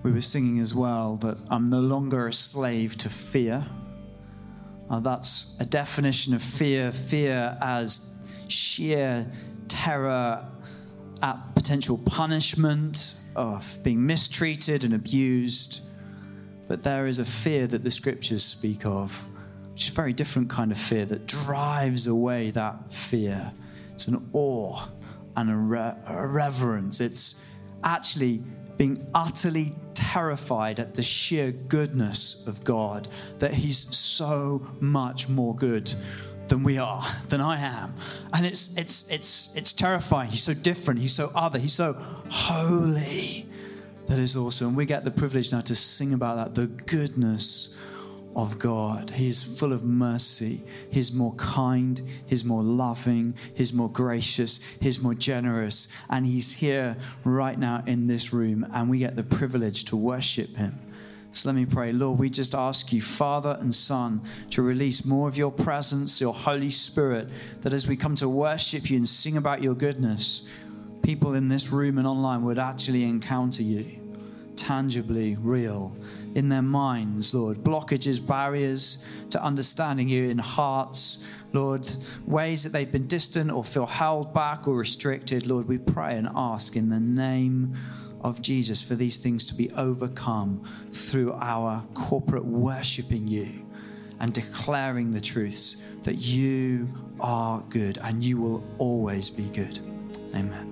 We were singing as well that I'm no longer a slave to fear. That's a definition of fear. Fear as sheer terror at potential punishment, of being mistreated and abused. But there is a fear that the Scriptures speak of, which is a very different kind of fear that drives away that fear. It's an awe and a reverence. It's actually being utterly terrified at the sheer goodness of God, that He's so much more good than we are, than I am. And it's terrifying. He's so different. He's so other. He's so holy. That is awesome. We get the privilege now to sing about that, the goodness of God. He is full of mercy. He's more kind. He's more loving. He's more gracious. He's more generous. And he's here right now in this room, and we get the privilege to worship him. So let me pray. Lord, we just ask you, Father and Son, to release more of your presence, your Holy Spirit, that as we come to worship you and sing about your goodness, people in this room and online would actually encounter you, tangibly real, in their minds, Lord. Blockages, barriers to understanding you in hearts, Lord, ways that they've been distant or feel held back or restricted, Lord, we pray and ask in the name of Jesus for these things to be overcome through our corporate worshiping you and declaring the truths that you are good and you will always be good. Amen.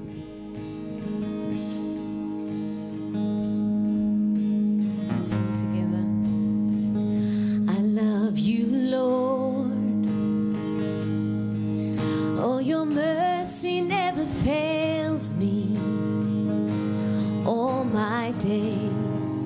Together, I love you, Lord. Oh, your mercy never fails me. All my days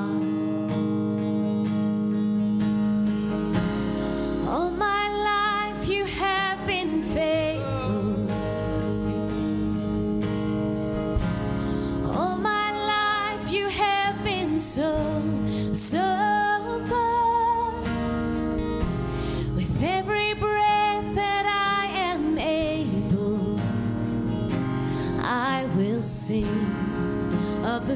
All my life you have been faithful. All my life you have been so good. With every breath that I am able, I will sing of the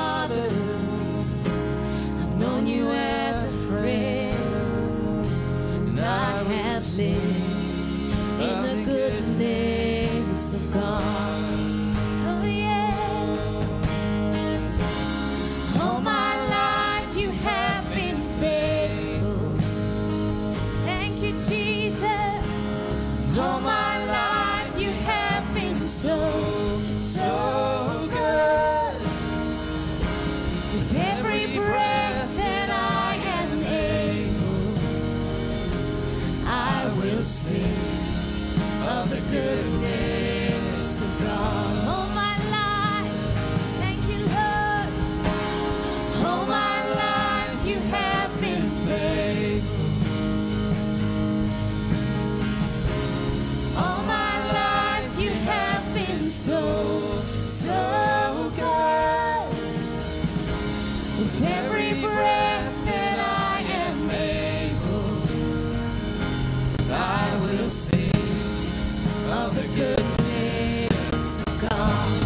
I've known you as a friend. And I have lived in the goodness of God. Oh yeah. All my life you have been faithful. Thank you, Jesus. All my life you have been so good. With every breath that I am able, I will sing of the goodness of God. All my life, thank you, Lord. All my life you have been faithful. All my life you have been so good. With every breath that I am able, I will sing of the goodness of God.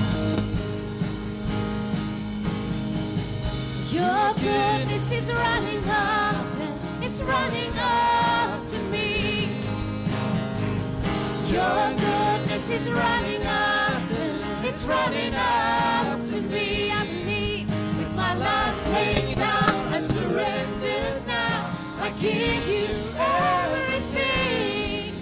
Your goodness is running after, it's running after me. Your goodness is running after, it's running after me. I believe with my life laid down and surrendered now, I give you everything.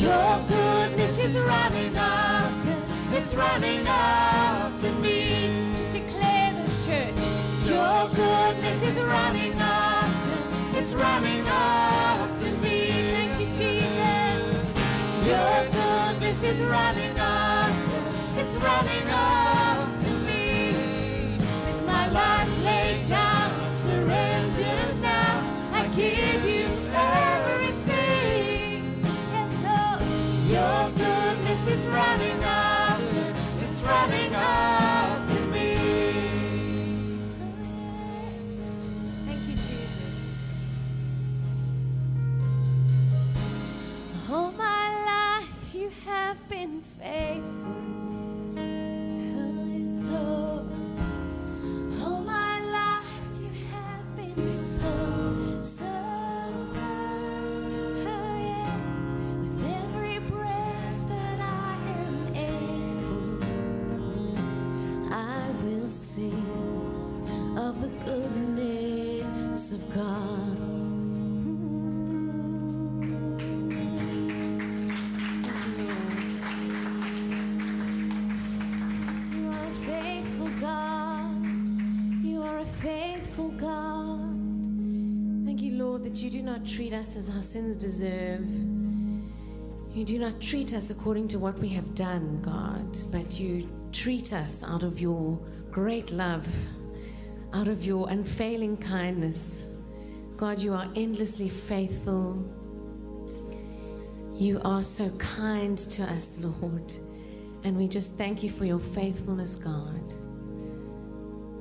Your goodness is running after, it's running after me. Just declare this, church. Your goodness is running after, it's running after me. Thank you, Jesus. Your goodness is running after, it's running after me. With my life laid down, surrendered now, I give you everything. Your goodness is running after, it's running after me. Thank you, Jesus. All my life you have been faithful. Yes, Lord. All my life you have been so good. that you do not treat us as our sins deserve. You do not treat us according to what we have done, God, but you treat us out of your great love, out of your unfailing kindness. God, you are endlessly faithful. You are so kind to us, Lord, and we just thank you for your faithfulness, God.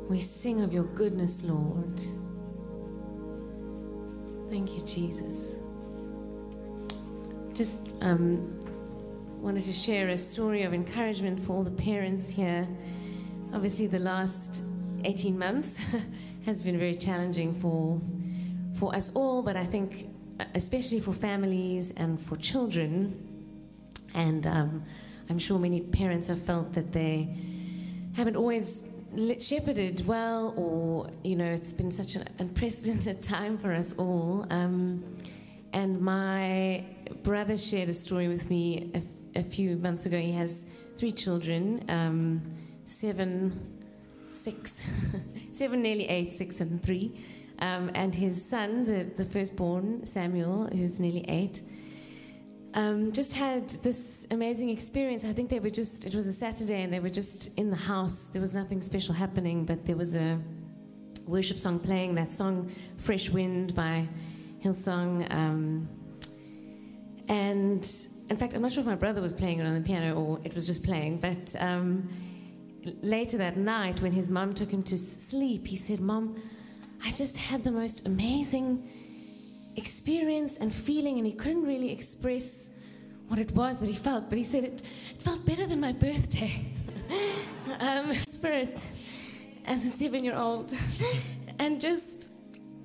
We sing of your goodness, Lord. Thank you, Jesus. Just wanted to share a story of encouragement for all the parents here. Obviously, the last 18 months has been very challenging for us all, but I think especially for families and for children. And I'm sure many parents have felt that they haven't always shepherded well, or, you know, it's been such an unprecedented time for us all. And my brother shared a story with me a few months ago. He has 3 children, 7, 6, 7, nearly 8, 6 and 3. And his son, the firstborn, Samuel, who's nearly 8, just had this amazing experience. I think they were just, it was a Saturday, and they were just in the house. There was nothing special happening, but there was a worship song playing, that song, Fresh Wind by Hillsong. And in fact, I'm not sure if my brother was playing it on the piano or it was just playing, but later that night when his mom took him to sleep, he said, "Mom, I just had the most amazing experience and feeling," and he couldn't really express what it was that he felt, but he said it felt better than my birthday. Spirit as a 7-year-old. And just,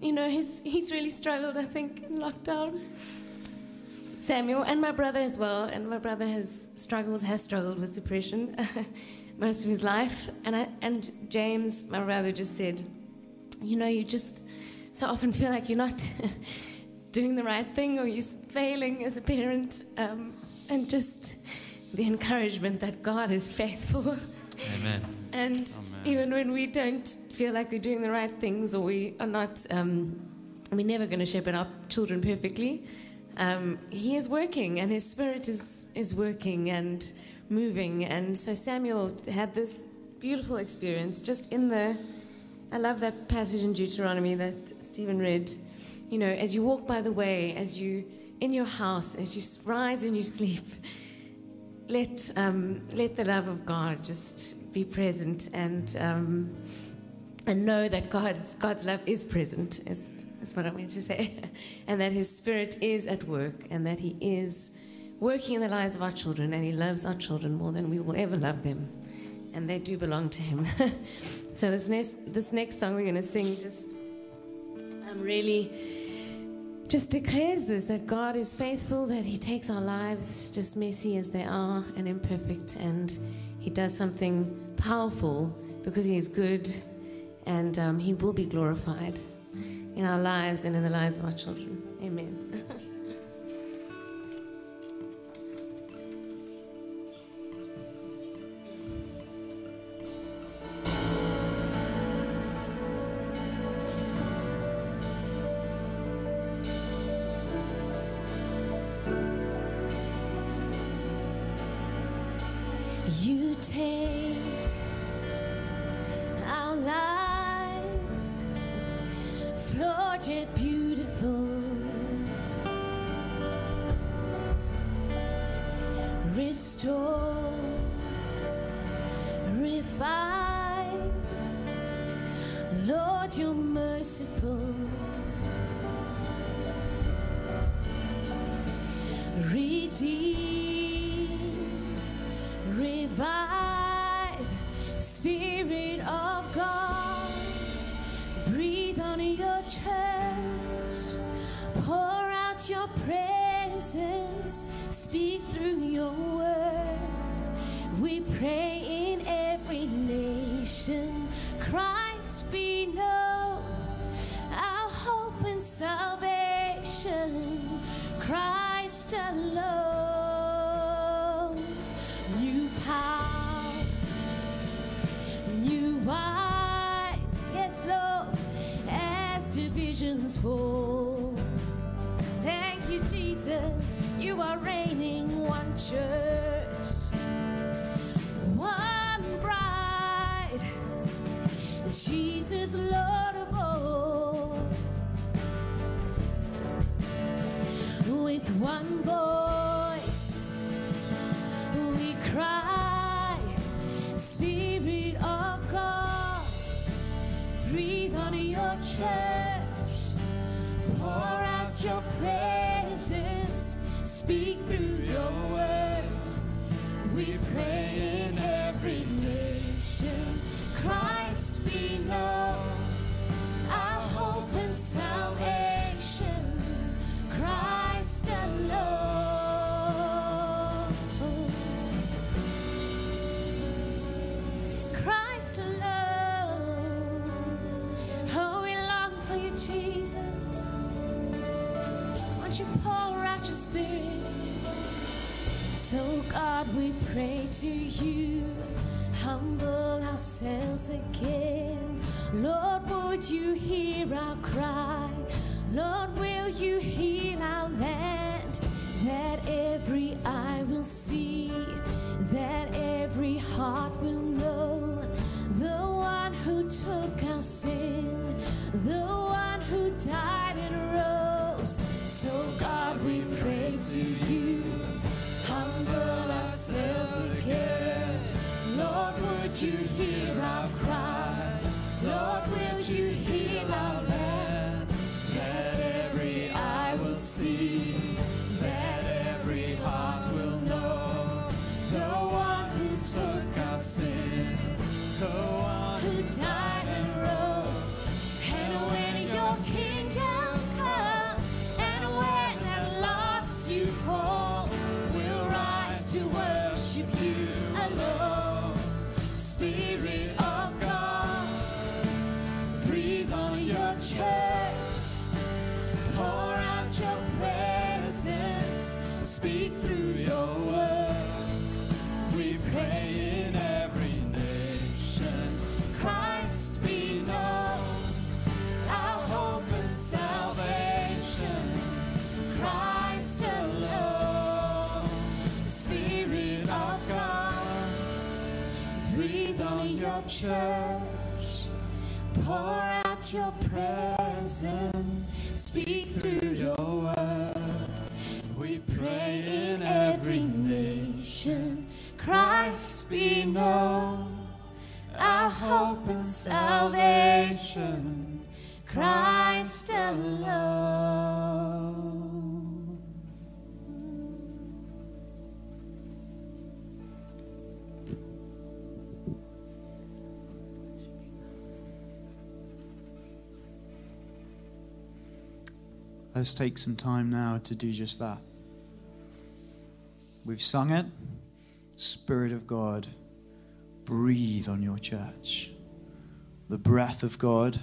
you know, he's really struggled, I think, in lockdown. Samuel, and my brother as well, and my brother has struggled with depression most of his life. And James, my brother, just said, you know, you just so often feel like you're not doing the right thing, or you're failing as a parent, and just the encouragement that God is faithful. Amen. And amen. Even when we don't feel like we're doing the right things, or we are not, we're never going to shepherd our children perfectly, he is working, and his spirit is working and moving. And so Samuel had this beautiful experience just in the... I love that passage in Deuteronomy that Stephen read. You know, as you walk by the way, as you in your house, as you rise and you sleep, let the love of God just be present, and know that God's love is present. Is what I meant to say, and that His Spirit is at work, and that He is working in the lives of our children, and He loves our children more than we will ever love them, and they do belong to Him. So this next song we're going to sing just really just declares this, that God is faithful, that He takes our lives just messy as they are and imperfect, and He does something powerful because He is good, and He will be glorified in our lives and in the lives of our children. Amen. Fall. Thank you, Jesus. You are reigning, one church, one bride. Jesus, Lord of all. With one voice, we cry, Spirit of God, breathe on your church, pour out your presence, speak through your word. We pray in every nation, Christ be known, our hope and salvation, Christ alone. Christ alone. Oh, we long for you, Jesus. Won't you pour out your spirit? So, God, we pray to you, humble ourselves again. Lord, would you hear our cry? Lord, will you heal our land? That every eye will see, that every heart will know, the one who took our sin, the one who died and rose. So God, we pray to you, humble ourselves again. Lord, would you hear our cry? Lord, will you heal our land? That every eye will see, that every heart will know, the one who took our sin, the one who died and rose. And when your kingdom comes, and when at last you call, we'll rise to worship you alone. Spirit of God, breathe on your church. Pour out your presence, speak through your word. We pray in every nation, Christ be known, our hope and salvation, Christ alone. Spirit of God, breathe on your church, pour out your presence, speak through your word. We pray in every nation, Christ be known, our hope and salvation, Christ alone. Let's take some time now to do just that. We've sung it. Spirit of God, breathe on your church. The breath of God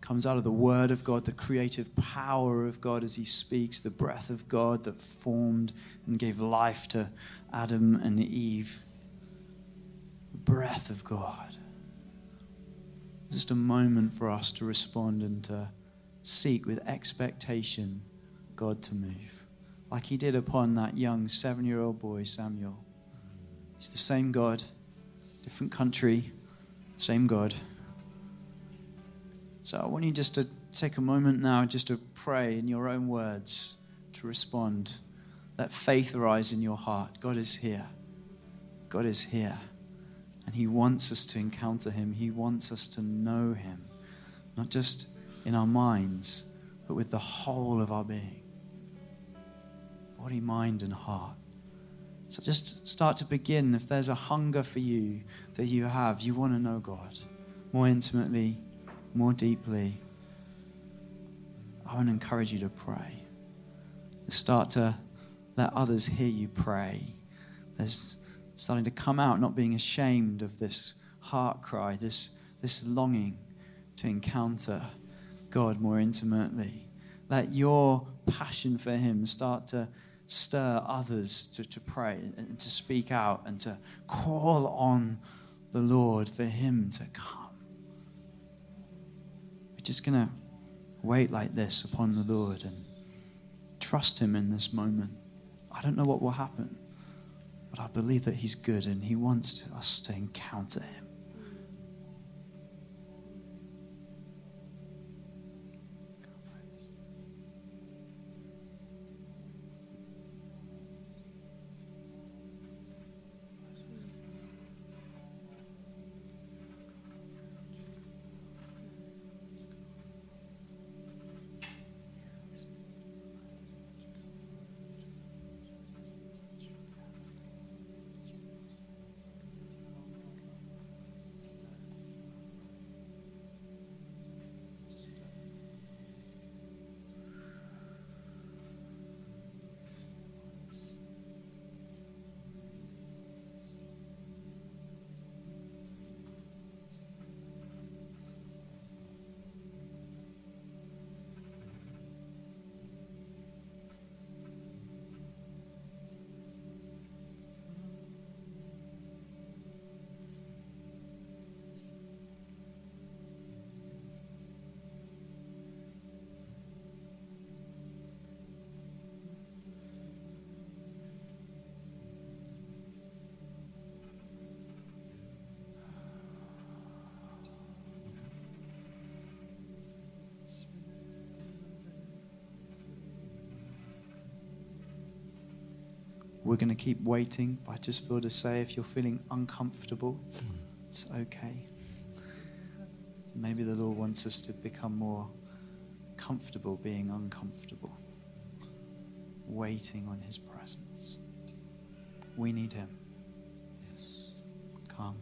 comes out of the word of God, the creative power of God as he speaks, the breath of God that formed and gave life to Adam and Eve. The breath of God. Just a moment for us to respond and to seek with expectation God to move, like he did upon that young 7-year-old boy, Samuel. It's the same God, different country, same God. So I want you just to take a moment now just to pray in your own words, to respond. Let faith arise in your heart. God is here. God is here. And he wants us to encounter him. He wants us to know him, not just in our minds, but with the whole of our being, body, mind, and heart. So just start to begin. If there's a hunger for you that you have, you want to know God more intimately, more deeply, I want to encourage you to pray. Start to let others hear you pray. There's starting to come out, not being ashamed of this heart cry, this longing to encounter God more intimately. Let your passion for him start to stir others to pray and to speak out and to call on the Lord for him to come. We're just going to wait like this upon the Lord and trust him in this moment. I don't know what will happen, but I believe that he's good and he wants us to encounter him. We're going to keep waiting, but I just feel to say if you're feeling uncomfortable, it's okay. Maybe the Lord wants us to become more comfortable being uncomfortable, waiting on his presence. We need him. Yes. Come.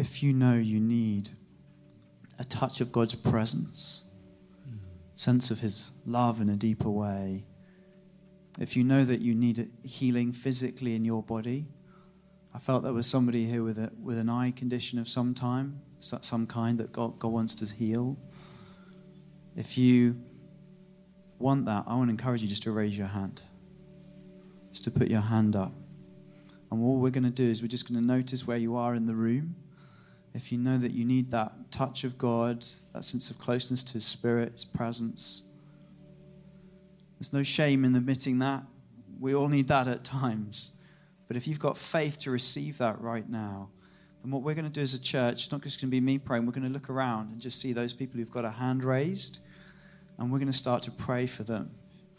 If you know you need a touch of God's presence, sense of his love in a deeper way, if you know that you need healing physically in your body, I felt there was somebody here with an eye condition of some kind that God wants to heal. If you want that, I want to encourage you just to raise your hand, just to put your hand up. And all we're going to do is we're just going to notice where you are in the room. If you know that you need that touch of God, that sense of closeness to his spirit, his presence, there's no shame in admitting that. We all need that at times. But if you've got faith to receive that right now, then what we're going to do as a church, it's not just going to be me praying, we're going to look around and just see those people who've got a hand raised, and we're going to start to pray for them.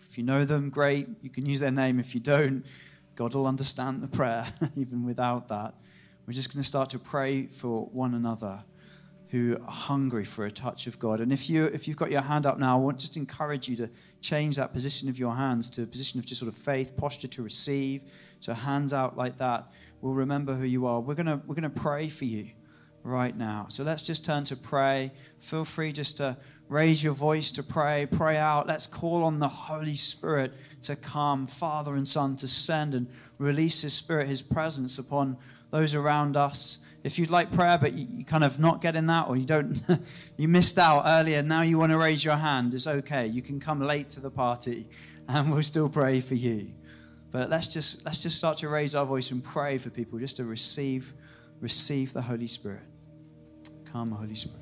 If you know them, great. You can use their name. If you don't, God will understand the prayer even without that. We're just going to start to pray for one another who are hungry for a touch of God. And if you've got your hand up now, I want to just encourage you to change that position of your hands to a position of just sort of faith, posture to receive. So hands out like that. We'll remember who you are. We're going to pray for you right now. So let's just turn to pray. Feel free just to raise your voice to pray. Pray out. Let's call on the Holy Spirit to come, Father and Son, to send and release his Spirit, his presence upon those around us. If you'd like prayer, but you kind of not getting that, or you don't, you missed out earlier, now you want to raise your hand, it's okay. You can come late to the party and we'll still pray for you. But let's just start to raise our voice and pray for people, just to receive the Holy Spirit. Come, Holy Spirit.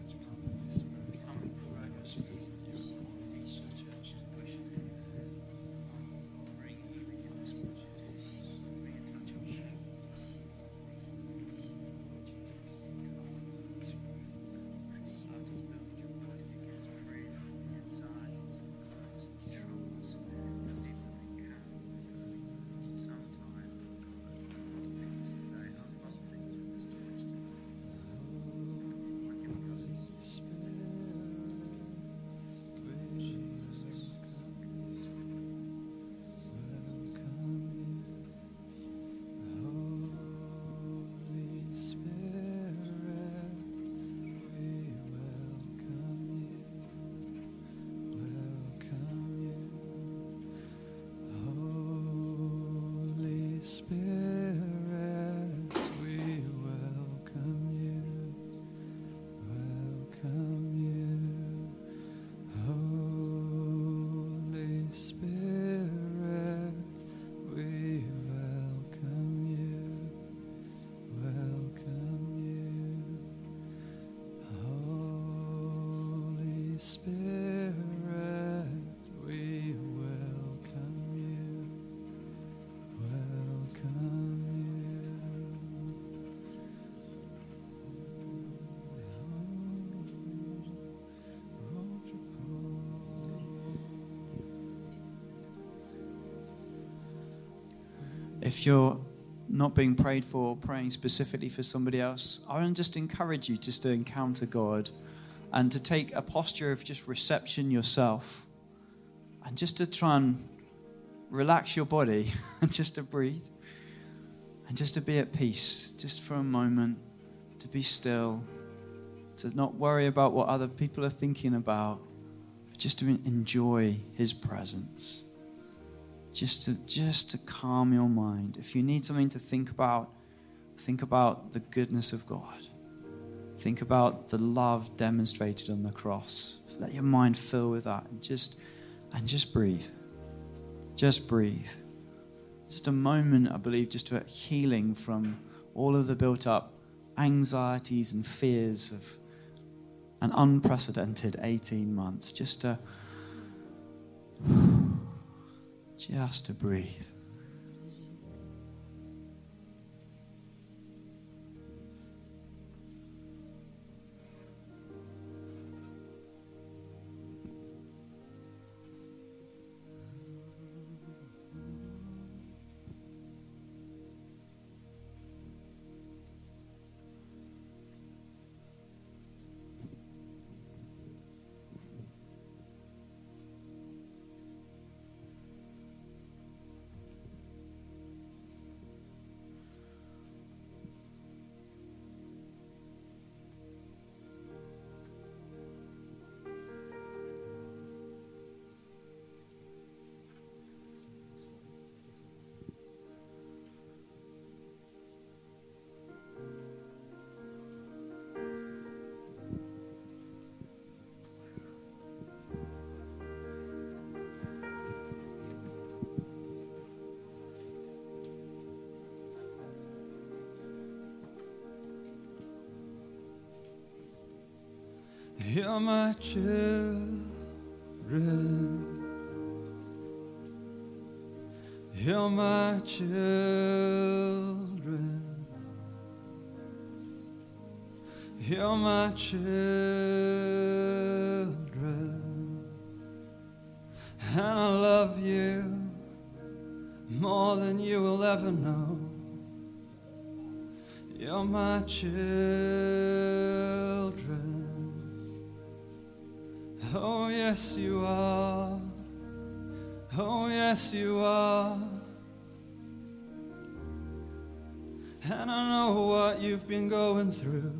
If you're not being prayed for or praying specifically for somebody else, I want to just encourage you just to encounter God and to take a posture of just reception yourself and just to try and relax your body and just to breathe and just to be at peace, just for a moment, to be still, to not worry about what other people are thinking about, but just to enjoy His presence. Just to calm your mind. If you need something to think about the goodness of God. Think about the love demonstrated on the cross. Let your mind fill with that and just breathe. Just breathe. Just a moment, I believe, just to healing from all of the built-up anxieties and fears of an unprecedented 18 months. Just to breathe. You're my children. You're my children. You're my children. And I love you more than you will ever know. You're my children. Oh, yes, you are. Oh, yes, you are. And I know what you've been going through,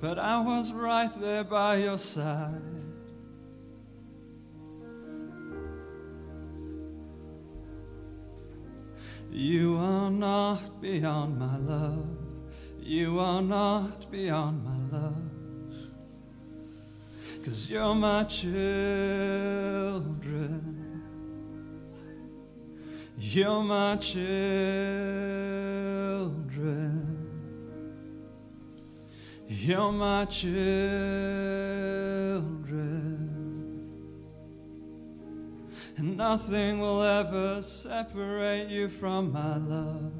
but I was right there by your side. You are not beyond my love. You are not beyond my love. 'Cause you're my children. You're my children. You're my children. And nothing will ever separate you from my love.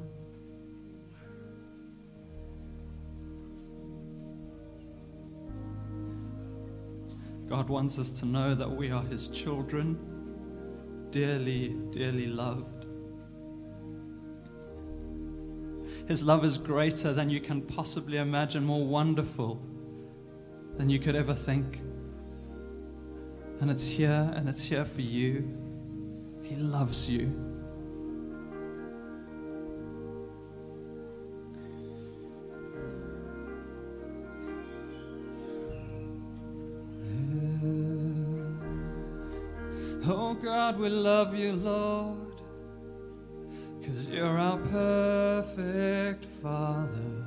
God wants us to know that we are His children, dearly, dearly loved. His love is greater than you can possibly imagine, more wonderful than you could ever think. And it's here for you. He loves you. Oh God, we love you, Lord, 'cause you're our perfect Father.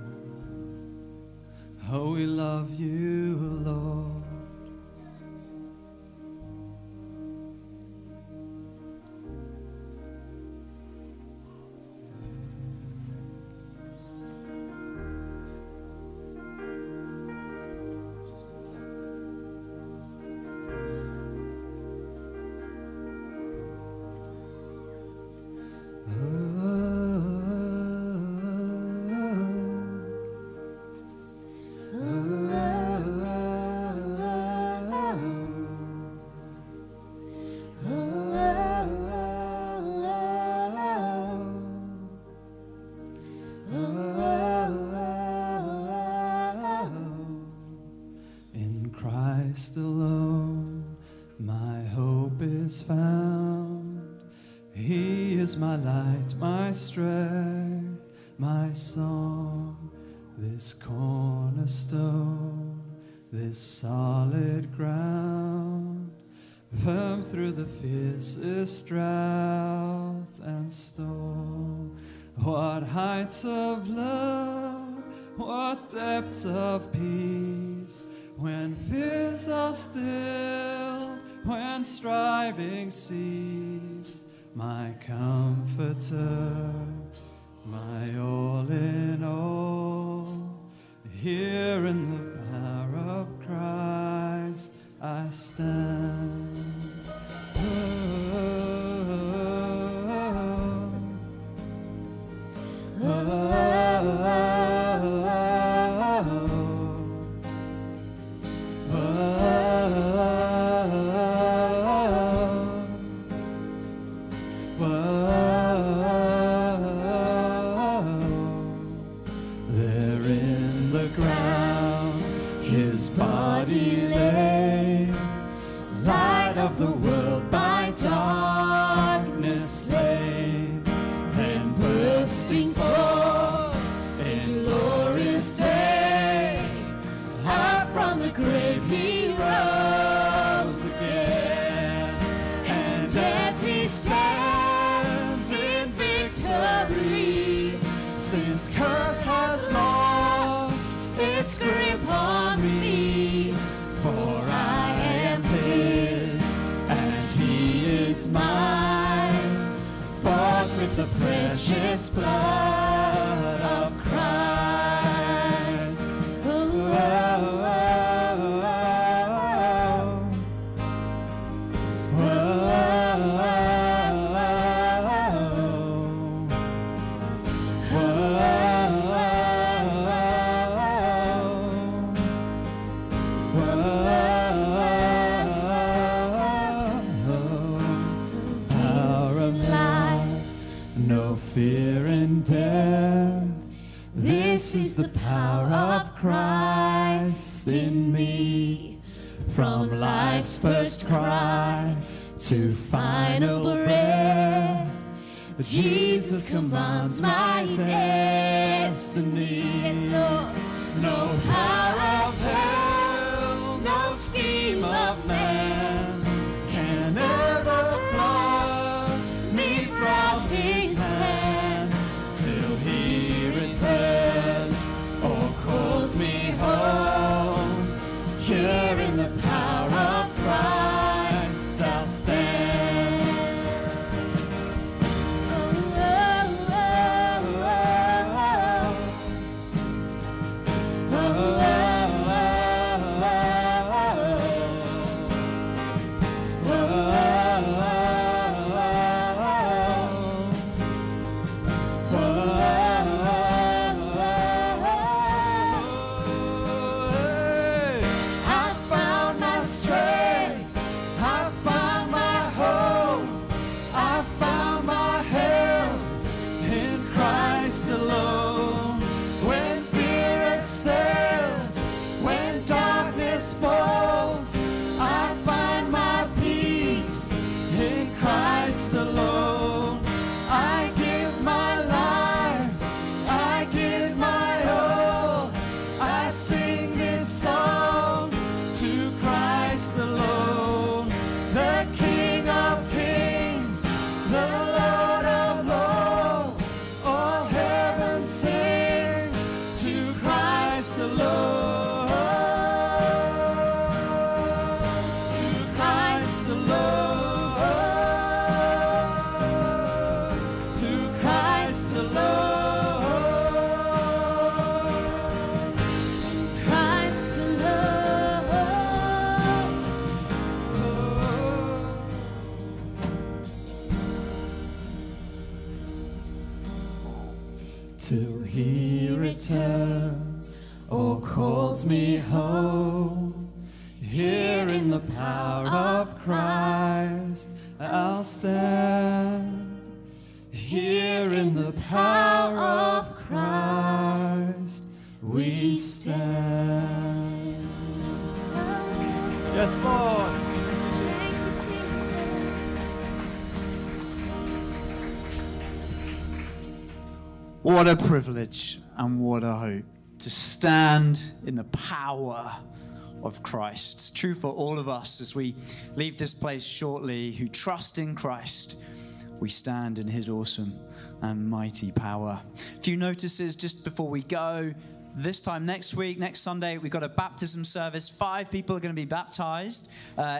Oh, we love you, Lord. My hope is found. He is my light, my strength, my song. This cornerstone, this solid ground, firm through the fiercest drought and storm. What heights of love, what depths of peace, when fears are still, when striving cease. My comforter, my all in all, here in the power of Christ I stand. Precious blood of Christ. Ooh, oh, oh, oh, oh, oh, oh, oh, oh, oh, power of life. No fear in death. This is the power of Christ in me. From life's first cry to final breath, Jesus commands my destiny. Yes, Lord. No power of hell, no scheme of man can ever pluck me from His till He returns or calls me home. Here in the power of Christ I'll stand. Oh, oh, oh, oh, oh, oh, oh, oh, oh. Till He returns or calls me home, here in the power of Christ I'll stand. Here in the power of Christ we stand. Yes, Lord. What a privilege and what a hope to stand in the power of Christ. It's true for all of us as we leave this place shortly who trust in Christ. We stand in his awesome and mighty power. A few notices just before we go. This time next week, next Sunday, we've got a baptism service. 5 people are going to be baptized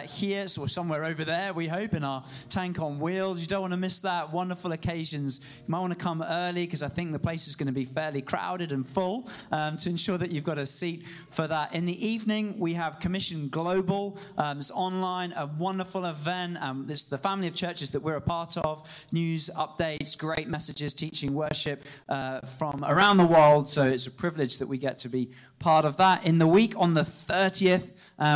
here, so somewhere over there, we hope, in our tank on wheels. You don't want to miss that. Wonderful occasions. You might want to come early because I think the place is going to be fairly crowded and full to ensure that you've got a seat for that. In the evening, we have Commission Global. It's online, a wonderful event. It's the family of churches that we're a part of. News, updates, great messages, teaching, worship from around the world. So it's a privilege that we get to be part of that. In the week on the 30th,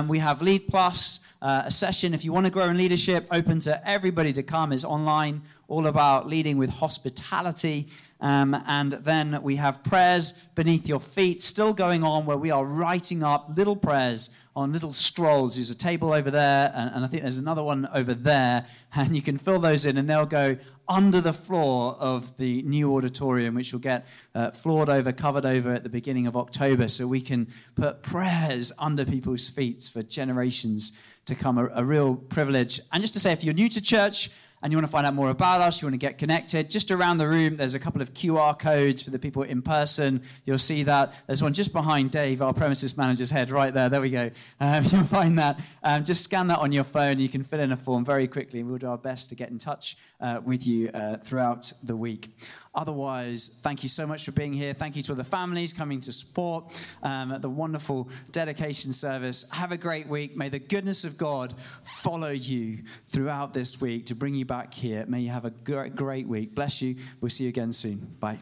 we have Lead Plus, a session. If you want to grow in leadership, open to everybody to come. It's online, all about leading with hospitality. And then we have prayers beneath your feet still going on, where we are writing up little prayers on little scrolls. There's a table over there, and I think there's another one over there, and you can fill those in, and they'll go under the floor of the new auditorium, which will get floored over, covered over at the beginning of October, so we can put prayers under people's feet for generations to come. A real privilege. And just to say, if you're new to church, and you want to find out more about us, you want to get connected, just around the room, there's a couple of QR codes for the people in person. You'll see that. There's one just behind Dave, our premises manager's head, right there. There we go. You'll find that. Just scan that on your phone. You can fill in a form very quickly, and we'll do our best to get in touch with you throughout the week. Otherwise, thank you so much for being here. Thank you to all the families coming to support the wonderful dedication service. Have a great week. May the goodness of God follow you throughout this week to bring you back here. May you have a great week. Bless you. We'll see you again soon. Bye.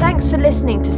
Thanks for listening to